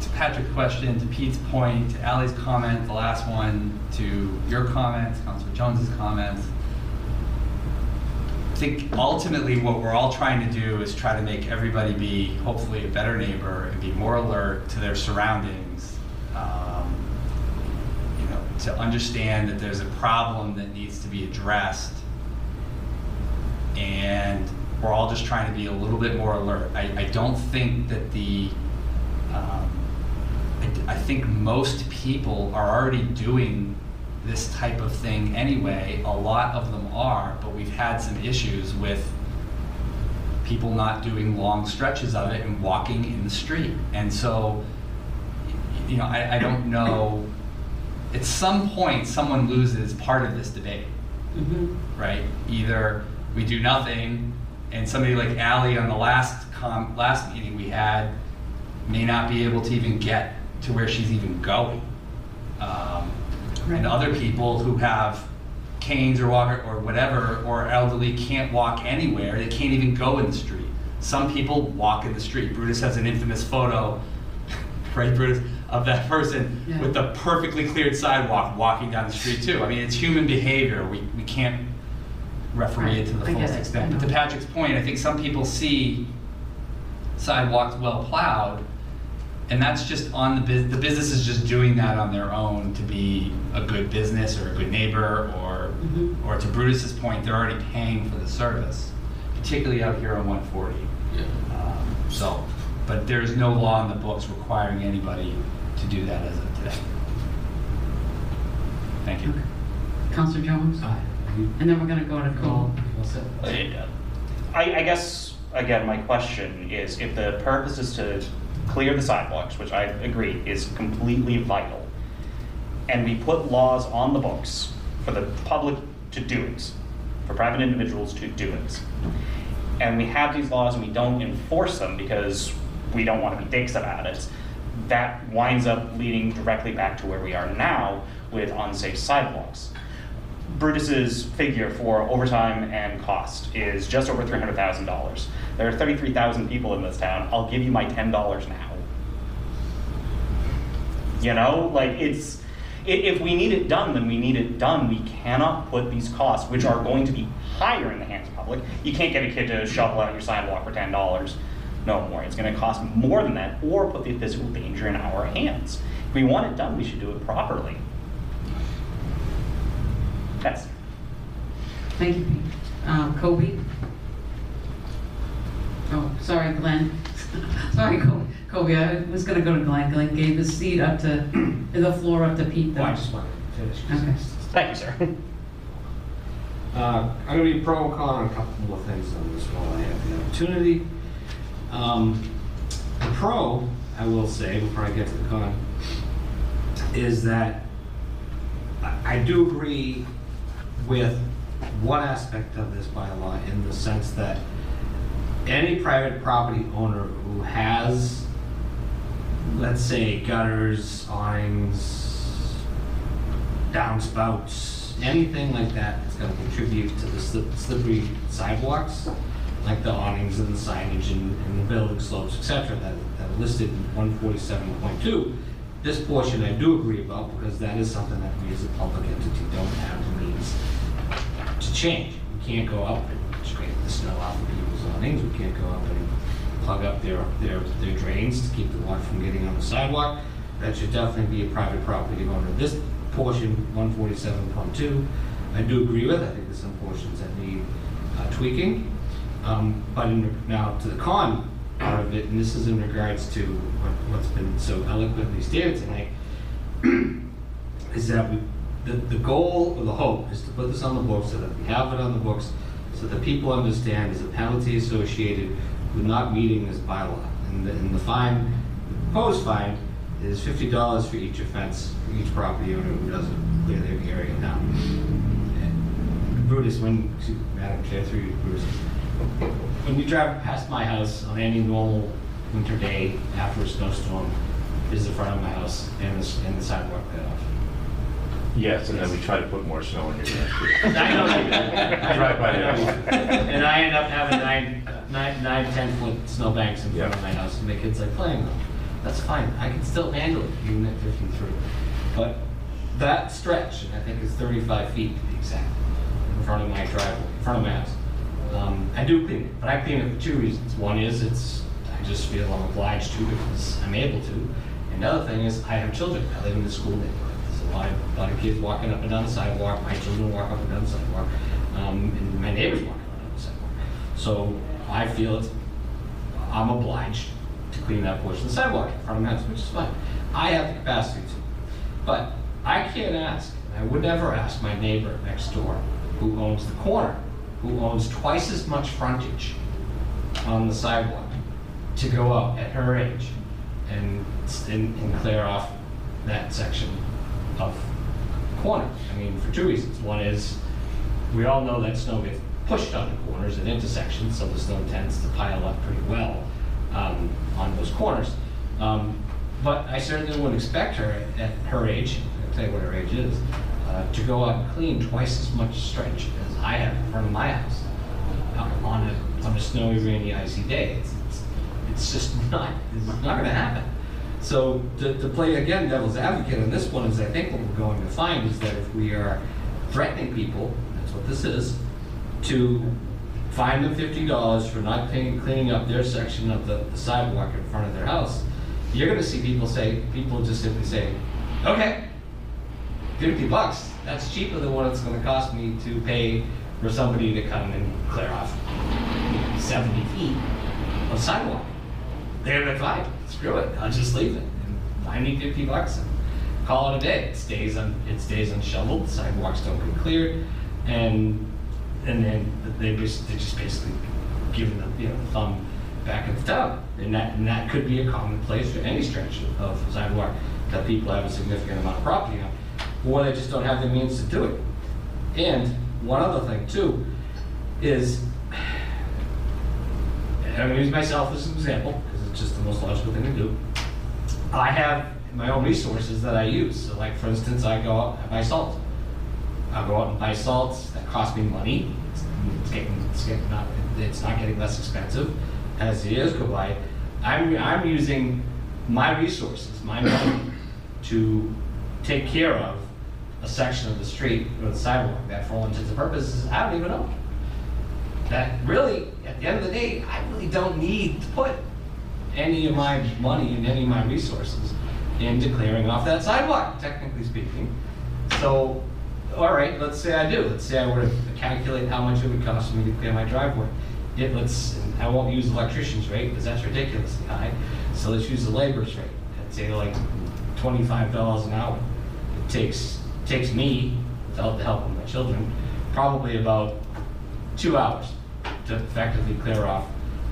to Patrick's question, to Pete's point, to Allie's comment, the last one, to your comments, Councilor Jones's comments, I think ultimately what we're all trying to do is try to make everybody be hopefully a better neighbor and be more alert to their surroundings, you know, to understand that there's a problem that needs to be addressed, and we're all just trying to be a little bit more alert. I don't think that the, I think most people are already doing this type of thing anyway. A lot of them are, but we've had some issues with people not doing long stretches of it and walking in the street. And so, you know, I don't know, at some point someone loses part of this debate, right? Either we do nothing, and somebody like Allie on the last meeting we had may not be able to even get to where she's even going. And other people who have canes or walker or whatever, or elderly, can't walk anywhere. They can't even go in the street. Some people walk in the street. Brutus has an infamous photo, right, Brutus, of that person with the perfectly cleared sidewalk walking down the street too. I mean, it's human behavior. We can't referee it to the fullest extent. But to Patrick's point, I think some people see sidewalks well plowed, and that's just on the business is just doing that on their own to be a good business or a good neighbor, or or to Brutus's point, they're already paying for the service, particularly out here on 140. So, but there's no law in the books requiring anybody to do that as of today. Thank you. Councilor Jones? Aye. And then we're going to go to Cole. I guess, again, my question is, if the purpose is to clear the sidewalks, which I agree is completely vital, and we put laws on the books for the public to do it, for private individuals to do it, and we have these laws and we don't enforce them because we don't want to be dicks about it, that winds up leading directly back to where we are now with unsafe sidewalks. Brutus's figure for overtime and cost is just over $300,000. There are 33,000 people in this town. I'll give you my $10 now. you know? Like, it's, if we need it done, then we need it done. We cannot put these costs, which are going to be higher, in the hands of the public. You can't get a kid to shovel out your sidewalk for $10. No more. It's going to cost more than that, or put the physical danger in our hands. If we want it done, we should do it properly. Yes. Thank you, Pete. Kobe? Oh, sorry, Glenn. Sorry, Kobe. I was going to go to Glenn. Glenn gave the seat up to the floor up to Pete. Though. Well, I just wanted to finish. Okay. Thank you, sir. I'm going to be pro and con on a couple more things on this while I have the opportunity. The pro, I will say, before I get to the con, is that I do agree with one aspect of this bylaw, in the sense that any private property owner who has, let's say, gutters, awnings, downspouts, anything like that that's going to contribute to the slippery sidewalks, like the awnings and the signage and the building slopes, etc., that are listed in 147.2. This portion I do agree about, because that is something that we as a public entity don't have the means to change. We can't go up and scrape the snow off of people's awnings. We can't go up and plug up their drains to keep the water from getting on the sidewalk. That should definitely be a private property owner. This portion, 147.2, I do agree with. I think there's some portions that need tweaking. But now to the con part of it, and this is in regards to what's been so eloquently stated tonight, is that the goal or the hope is to put this on the books so that we have it on the books, so that people understand there's a penalty associated with not meeting this bylaw. And the fine, the proposed fine, is $50 for each offense, for each property owner who doesn't clear their area now. And Brutus, when, excuse me, Madam Chair, through you, Brutus, when you drive past my house on any normal winter day after a snowstorm, is the front of my house and the sidewalk cut off? Yes, and then we try to put more snow in your yard. I know you do. I drive by there. And I end up having nine 10-foot snowbanks in front of my house, and my kids are playing them. That's fine. I can still handle it, even at 53. But that stretch, I think, is 35 feet to be exact, in front of my driveway, in front of my house. I do clean it, but I clean it for two reasons. One is I just feel I'm obliged to because I'm able to. And the other thing is I have children. I live in the school neighborhood. There's a lot of kids walking up and down the sidewalk. My children walk up and down the sidewalk. And my neighbors walk up and down the sidewalk. So I feel I'm obliged to clean that portion of the sidewalk in front of my house, which is fine. I have the capacity to. But I can't ask, and I would never ask my neighbor next door who owns the corner, who owns twice as much frontage on the sidewalk, to go up at her age and clear off that section of the corner. I mean, for two reasons. One is, we all know that snow gets pushed onto corners at intersections, so the snow tends to pile up pretty well on those corners. But I certainly wouldn't expect her at her age, I'll tell you what her age is, to go out and clean twice as much stretch as I have in front of my house on a snowy, rainy, icy day. It's just not going to happen. So to play again devil's advocate on this one is, I think what we're going to find is that if we are threatening people, that's what this is, to fine them $50 for not cleaning up their section of the sidewalk in front of their house, you're going to see people just simply say, okay, $50, that's cheaper than what it's going to cost me to pay for somebody to come and clear off 70 feet of sidewalk. They're going to fight. Screw it, I'll just leave it. And I need $50 and call it a day. It stays unshoveled, sidewalks don't get cleared, and then they're just basically giving the thumb back at the top. And that could be a common place for any stretch of sidewalk that people have a significant amount of property on, or they just don't have the means to do it. And one other thing too is, and I'm gonna use myself as an example, because it's just the most logical thing to do. I have my own resources that I use. So like, for instance, I go out and buy salt. I'll go out and buy salt, that costs me money. It's not getting less expensive as the years go by. I'm using my resources, my money, to take care of a section of the street or the sidewalk that, for all intents and purposes, I don't even own. That really, at the end of the day, I really don't need to put any of my money and any of my resources into clearing off that sidewalk, technically speaking. So, all right, let's say I do. Let's say I were to calculate how much it would cost me to clear my driveway. I won't use electrician's rate because that's ridiculously high. So let's use the labor's rate. I'd say like $25 an hour. It takes me, without the help of my children, probably about 2 hours to effectively clear off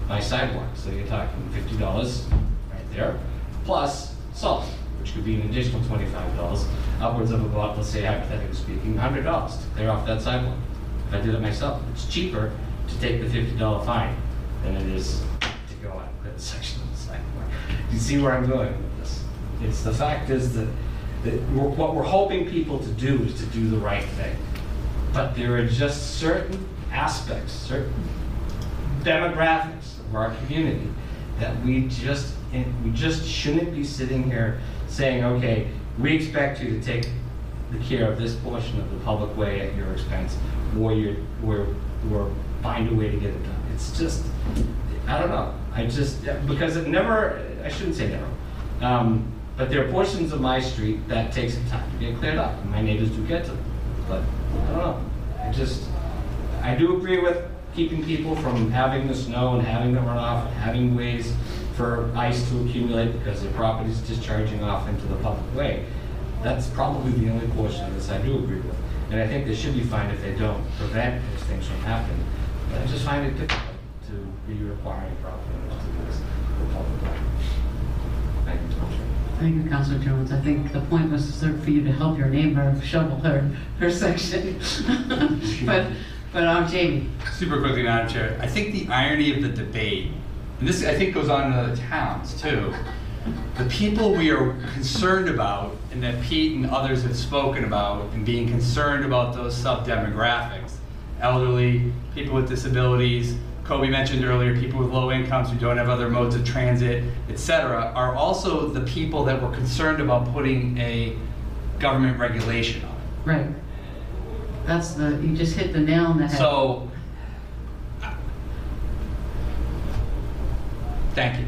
my sidewalk. So you're talking $50 right there, plus salt, which could be an additional $25, upwards of about, let's say, hypothetically speaking, $100 to clear off that sidewalk. If I did it myself, it's cheaper to take the $50 fine than it is to go out and clear the section of the sidewalk. You see where I'm going with this? It's the fact is that what we're hoping people to do is to do the right thing. But there are just certain aspects, certain demographics of our community that we just shouldn't be sitting here saying, okay, we expect you to take the care of this portion of the public way at your expense, or find a way to get it done. It's just, I don't know. Because it never, I shouldn't say never, but there are portions of my street that takes some time to get cleared up, and my neighbors do get to them. But I don't know. I do agree with keeping people from having the snow and having the runoff and having ways for ice to accumulate because their property is discharging off into the public way. That's probably the only portion of this I do agree with. And I think they should be fined if they don't prevent those things from happening. But I just find it difficult to be requiring property owners to do this for the public way. Thank you, Councilor. Thank you, Councilor Jones. I think the point was for you to help your neighbor shovel her section. But Jamie. Super quickly, Madam Chair. I think the irony of the debate, and this I think goes on in other towns too, the people we are concerned about, and that Pete and others have spoken about, and being concerned about those sub-demographics, elderly, people with disabilities, Kobe mentioned earlier, people with low incomes who don't have other modes of transit, etc., are also the people that we're concerned about putting a government regulation on. Right. You just hit the nail on the head. So, thank you.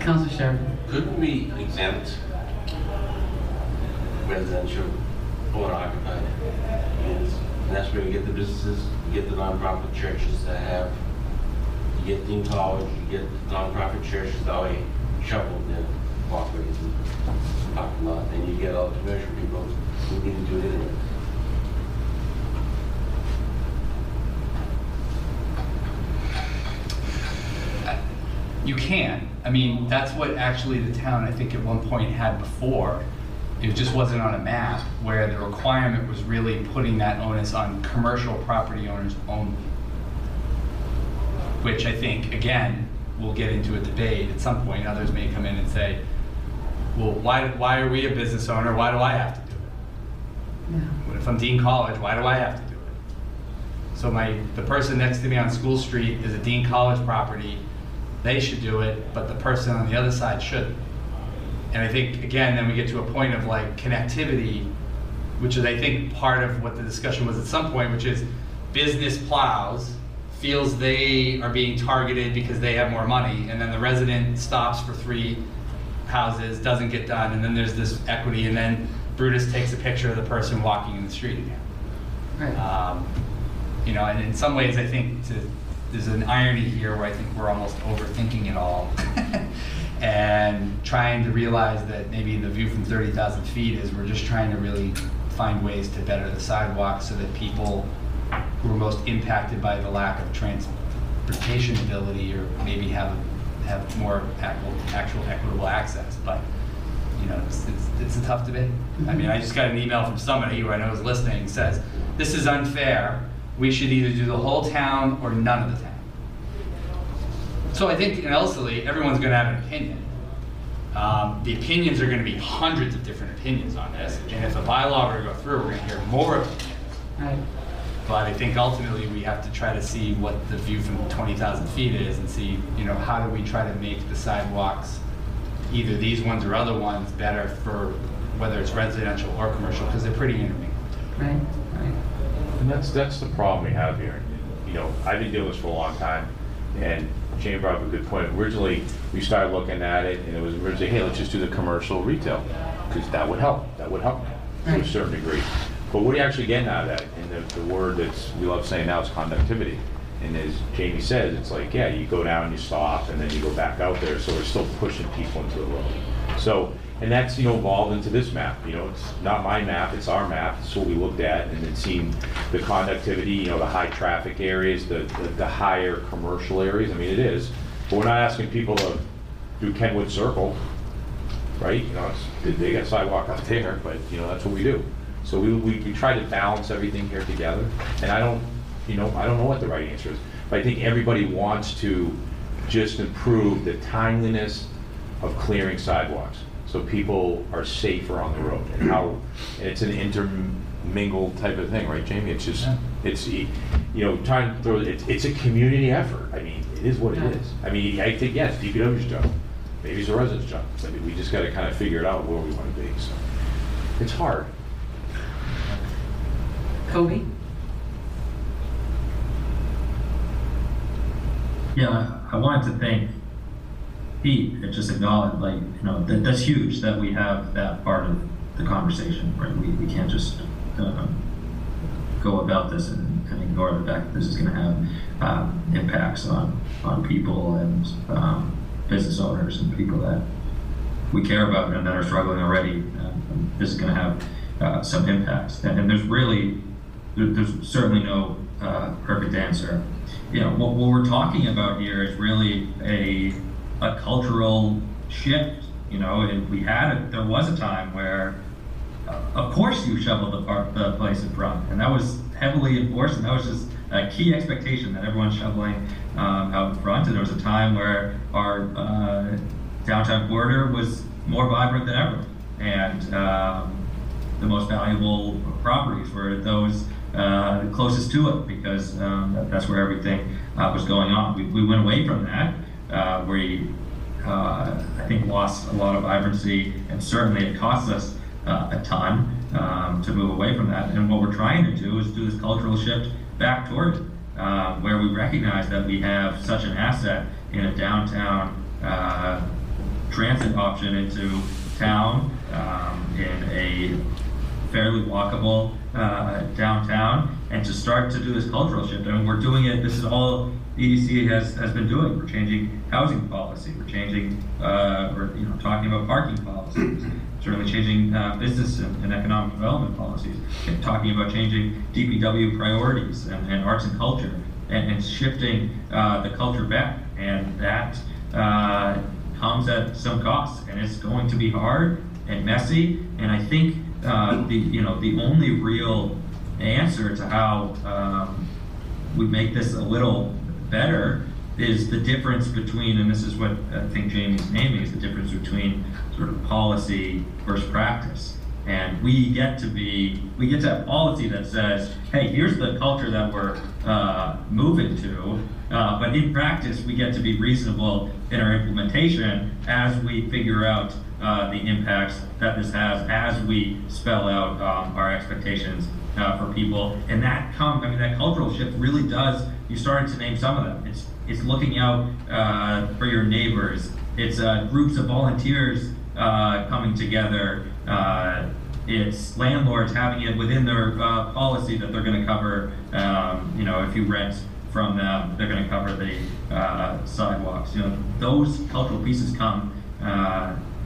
Councilor Sheridan. Could we exempt residential or occupied units? And that's where you get the businesses, you get the nonprofit churches that have, you get Dean College, you get the nonprofit churches that already shoveled their walkways and parking lot, and you get all the commercial people. We need to do it anyway. You can. I mean, that's what actually the town, I think, at one point had before. It just wasn't on a map, where the requirement was really putting that onus on commercial property owners only. Which I think, again, we'll get into a debate at some point. Others may come in and say, well, why are we a business owner? Why do I have to? Yeah. What if I'm Dean College? Why do I have to do it? So the person next to me on School Street is a Dean College property. They should do it, but the person on the other side shouldn't. And I think, again, then we get to a point of like connectivity, which is, I think, part of what the discussion was at some point, which is business plows, feels they are being targeted because they have more money, and then the resident stops for 3 houses, doesn't get done, and then there's this equity, and then Brutus takes a picture of the person walking in the street again. Right. You know, and in some ways, I think there's an irony here where I think we're almost overthinking it all and trying to realize that maybe the view from 30,000 feet is we're just trying to really find ways to better the sidewalk so that people who are most impacted by the lack of transportation ability or maybe have more actual equitable access. But you know, it's a tough debate. I mean, I just got an email from somebody who I know is listening, says, this is unfair. We should either do the whole town or none of the town. So I think, in Elsley, everyone's going to have an opinion. The opinions are going to be hundreds of different opinions on this. And if a bylaw were to go through, we're going to hear more opinions. Right. But I think ultimately we have to try to see what the view from 20,000 feet is and see, you know, how do we try to make the sidewalks either these ones or other ones better for whether it's residential or commercial, because they're pretty intermingled. Right, right. And that's the problem we have here. You know, I've been doing this for a long time, and Jane brought up a good point. Originally, we started looking at it, and it was originally, hey, let's just do the commercial retail, because that would help. That would help to a certain degree. But what are you actually getting out of that? And the word that's we love saying now is conductivity. And as Jamie says, it's like, yeah, you go down, you stop, and then you go back out there. So we're still pushing people into the road. So, and that's, you know, evolved into this map. You know, it's not my map, it's our map. It's what we looked at, and it's seen the conductivity, you know, the high traffic areas, the higher commercial areas. I mean, it is. But we're not asking people to do Kenwood Circle, right? You know, it's, they got a sidewalk out there, but, you know, that's what we do. So we try to balance everything here together. And I don't know what the right answer is, but I think everybody wants to just improve the timeliness of clearing sidewalks so people are safer on the road. And how it's an intermingled type of thing, right, Jamie? It's just, it's, you know, trying to throw it's a community effort. I mean, it is what it is. I mean, I think, yes, DPW's job, maybe it's the residents' job. I mean, we just got to kind of figure it out where we want to be. So it's hard. Kobe? Yeah, I wanted to thank Pete. It just acknowledged, like, you know, that's huge that we have that part of the conversation, right? We can't just go about this and ignore the fact that this is going to have impacts on people and business owners and people that we care about and that are struggling already. This is going to have some impacts, and there's really, there's certainly no perfect answer. You know, what we're talking about here is really a cultural shift. You know, and we had it. There was a time where, of course, you shoveled the place in front, and that was heavily enforced, and that was just a key expectation that everyone's shoveling out in front. And there was a time where our downtown corridor was more vibrant than ever, and the most valuable properties were those closest to it, because that's where everything was going on. We went away from that. We I think lost a lot of vibrancy, and certainly it cost us a ton to move away from that. And what we're trying to do is do this cultural shift back toward it, where we recognize that we have such an asset in a downtown transit option into town, in a fairly walkable downtown, and to start to do this cultural shift. And we're doing it, this is all EDC has been doing. We're changing housing policy, we're changing, we're, you know, talking about parking policies, certainly changing business and economic development policies, and talking about changing DPW priorities and arts and culture, and shifting the culture back. And that comes at some cost, and it's going to be hard and messy. And I think the only real answer to how we make this a little better is the difference between, and this is what I think Jamie's naming, is the difference between sort of policy versus practice. And we get to have policy that says, hey, here's the culture that we're moving to, but in practice, we get to be reasonable in our implementation as we figure out the impacts that this has, as we spell out our expectations for people. And that cultural shift really does, you started to name some of them. It's looking out for your neighbors. It's groups of volunteers coming together. It's landlords having it within their policy that they're gonna cover, you know, if you rent from them, they're gonna cover the sidewalks. You know, those cultural pieces come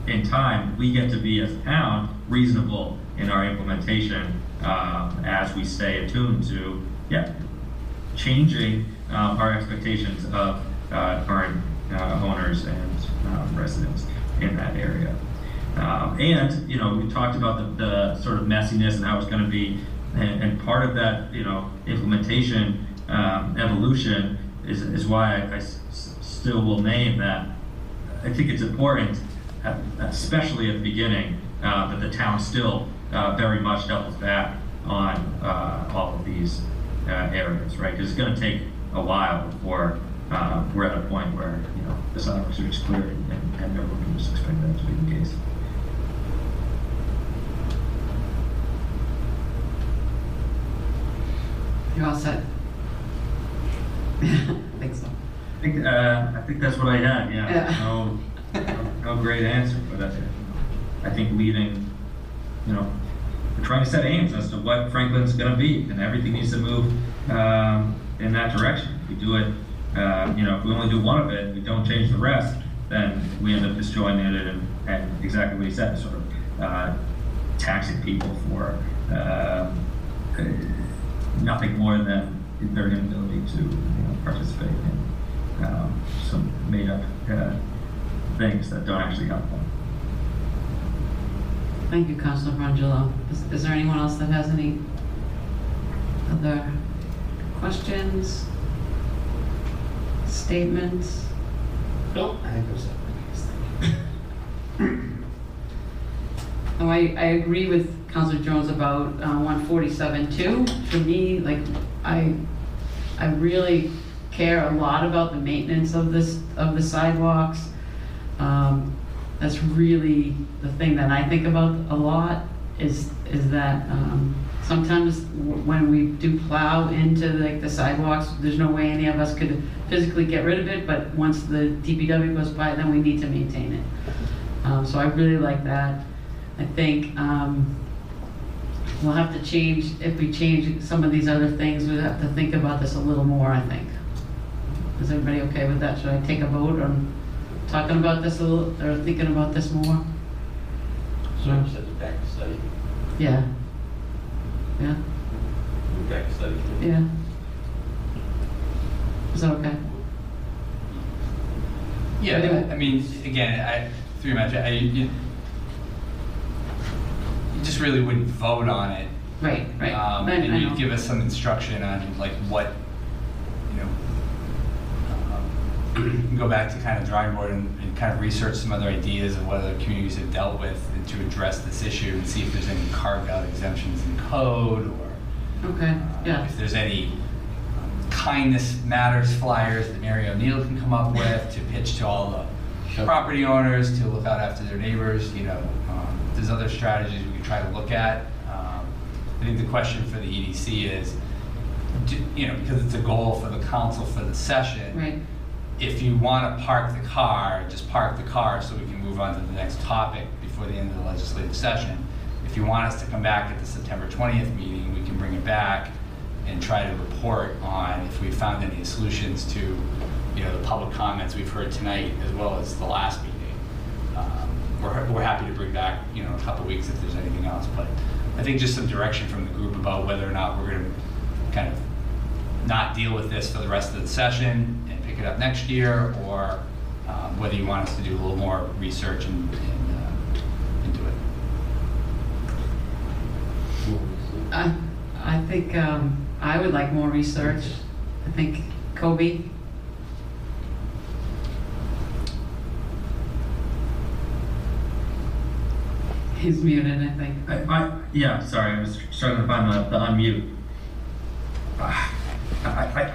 in time. We get to be, as a town, reasonable in our implementation as we stay attuned to, changing our expectations of current owners and residents in that area. And, you know, we talked about the sort of messiness and how it's going to be, and part of that, you know, implementation evolution is why I still will name that. I think it's important, especially at the beginning, that the town still very much doubles back on all of these areas, right? Because it's going to take a while before we're at a point where, you know, the sidewalks are just cleared and they're looking to expect that to be the case. You're all set. I think so. I think that's what I had. Yeah. No great answer, but I think leading, you know, we're trying to set aims as to what Franklin's going to be, and everything needs to move in that direction. If we do it, you know, if we only do one of it, we don't change the rest, then we end up disjoining it and exactly what he said, sort of taxing people for nothing more than their inability to, you know, participate in some made-up things that don't actually help them. Thank you, Councilor Frangillo. Is there anyone else that has any other questions, statements? Nope. I think there's that. Oh, I agree with Councilor Jones about 147.2. For me, like, I really care a lot about the maintenance of this, of the sidewalks. That's really the thing that I think about a lot, is that sometimes when we do plow into the sidewalks, there's no way any of us could physically get rid of it, but once the DPW goes by, then we need to maintain it. So I really like that. I think we'll have to change, if we change some of these other things, we'll have to think about this a little more, I think. Is everybody okay with that? Should I take a vote on talking about this a little, or thinking about this more? Sure. Back to study. Yeah. Yeah. Back to study. Yeah. Is that okay? Yeah. Anyway. I mean, again, you just really wouldn't vote on it. Right. Right. And you'd give us some instruction on like what, you know. You can go back to kind of drawing board and kind of research some other ideas of what other communities have dealt with and to address this issue and see if there's any carved out exemptions in code or if there's any kindness matters flyers that Mary O'Neill can come up with to pitch to all the property owners to look out after their neighbors. You know, there's other strategies we can try to look at. I think the question for the EDC is, you know, because it's a goal for the council for the session. Right. If you want to park the car, just park the car so we can move on to the next topic before the end of the legislative session. If you want us to come back at the September 20th meeting, we can bring it back and try to report on if we found any solutions to, you know, the public comments we've heard tonight as well as the last meeting. We're happy to bring back, you know, a couple of weeks if there's anything else, but I think just some direction from the group about whether or not we're going to kind of not deal with this for the rest of the session and pick it up next year, or whether you want us to do a little more research and do it. I think I would like more research. I think Kobe. He's muted, I think. Sorry, I was struggling to find the unmute.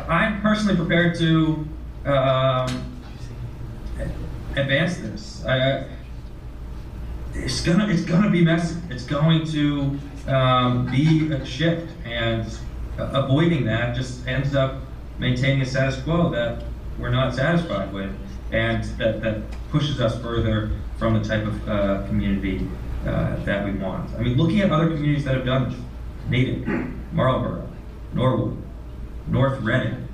I'm personally prepared to advance this. It's gonna be messy. It's going to be a shift, and avoiding that just ends up maintaining a status quo that we're not satisfied with, and that pushes us further from the type of community that we want. I mean, looking at other communities that have done this: Needham, Marlborough, Norwood, North Reading,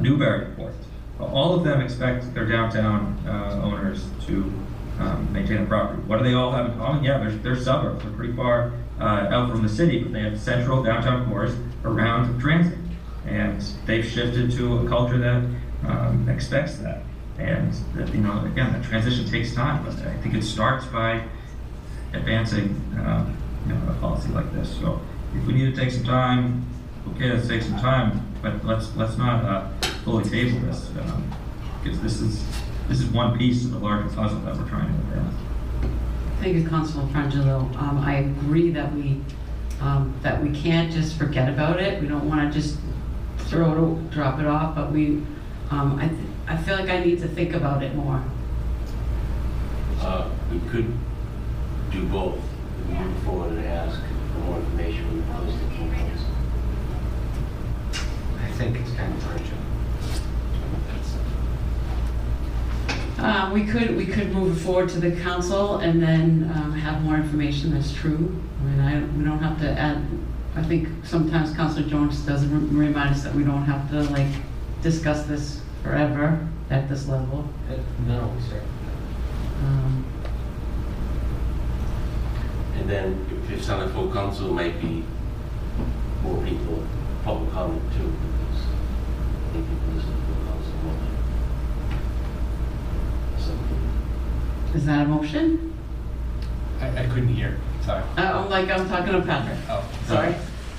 Newburyport. All of them expect their downtown owners to maintain a property. What do they all have in common? Yeah, they're suburbs. They're pretty far out from the city, but they have central downtown cores around transit. And they've shifted to a culture that expects that. And, you know, again, the transition takes time, but I think it starts by advancing a policy like this. So if we need to take some time, okay, let's take some time, but let's not fully table this, because this is one piece of the larger puzzle that we're trying to address. Thank you, Councilor Frangillo. I agree that we can't just forget about it. We don't want to just drop it off, but we I feel like I need to think about it more. We could do both. We move forward and ask for more information when we post the key points. I think it's kind of urgent. We could move it forward to the council and then have more information. That's true. I mean, we don't have to add. I think sometimes Councilor Jones does remind us that we don't have to like discuss this forever at this level. No, sir. And then if it's on a full council, it might be more people public comment too, because I think people listen to the council more than something. Is that a motion? I couldn't hear. Sorry. I'm talking to Patrick. Oh, sorry.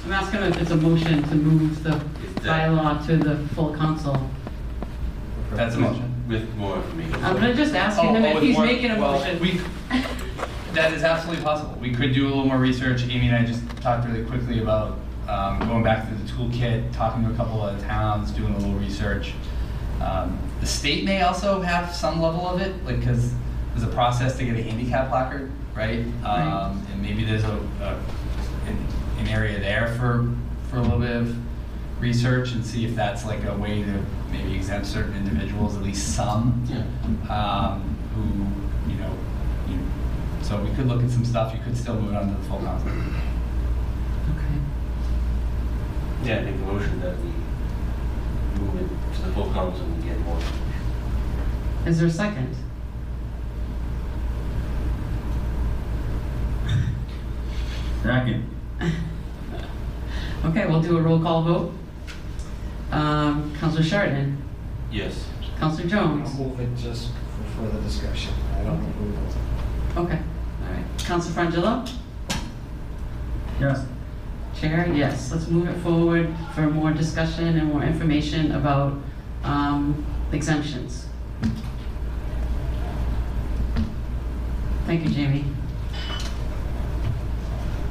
I'm asking if it's a motion to move the bylaw to the full council. That's a motion. With more information. I'm going to just ask him if he's making a motion. That is absolutely possible. We could do a little more research. Amy and I just talked really quickly about going back through the toolkit, talking to a couple of towns, doing a little research. The state may also have some level of it, like because there's a process to get a handicap placard, right? And maybe there's an area there for a little bit of research and see if that's like a way to maybe exempt certain individuals, at least some, yeah. Who, so we could look at some stuff. You could still move it on to the full council. Okay. Yeah, I make a motion that we move it to the full council and get more. Is there a second? Second. Okay, we'll do a roll call vote. Councilor Sheridan? Yes. Councilor Jones? I'll move it just for further discussion. I don't think we will. Okay. All right. Councilor Frangillo? Yes. Chair, yes. Let's move it forward for more discussion and more information about exemptions. Thank you, Jamie.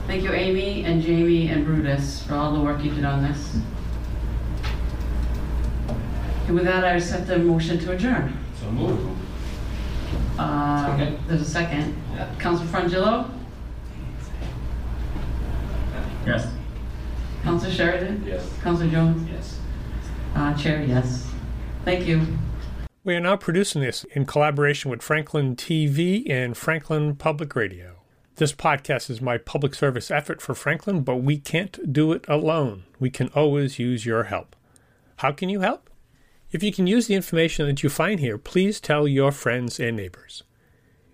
Thank you, Amy and Jamie and Brutus, for all the work you did on this. And with that, I accept the motion to adjourn. So moved. Okay. There's a second. Yeah. Councilor Frangillo? Yes. Councilor Sheridan? Yes. Councilor Jones? Yes. Chair, yes. Thank you. We are now producing this in collaboration with Franklin TV and Franklin Public Radio. This podcast is my public service effort for Franklin, but we can't do it alone. We can always use your help. How can you help? If you can use the information that you find here, please tell your friends and neighbors.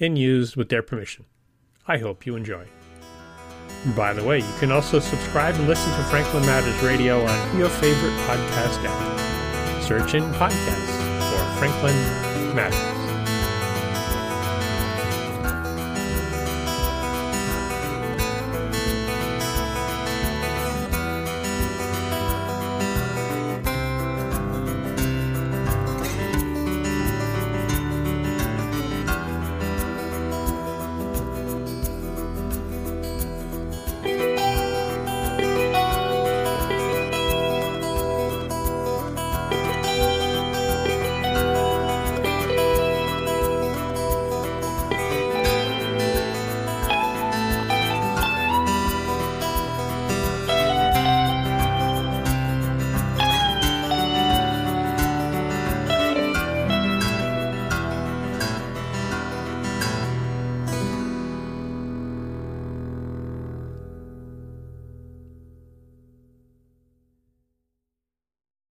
and used with their permission. I hope you enjoy. By the way, you can also subscribe and listen to Franklin Matters Radio on your favorite podcast app. Search in podcasts for Franklin Matters.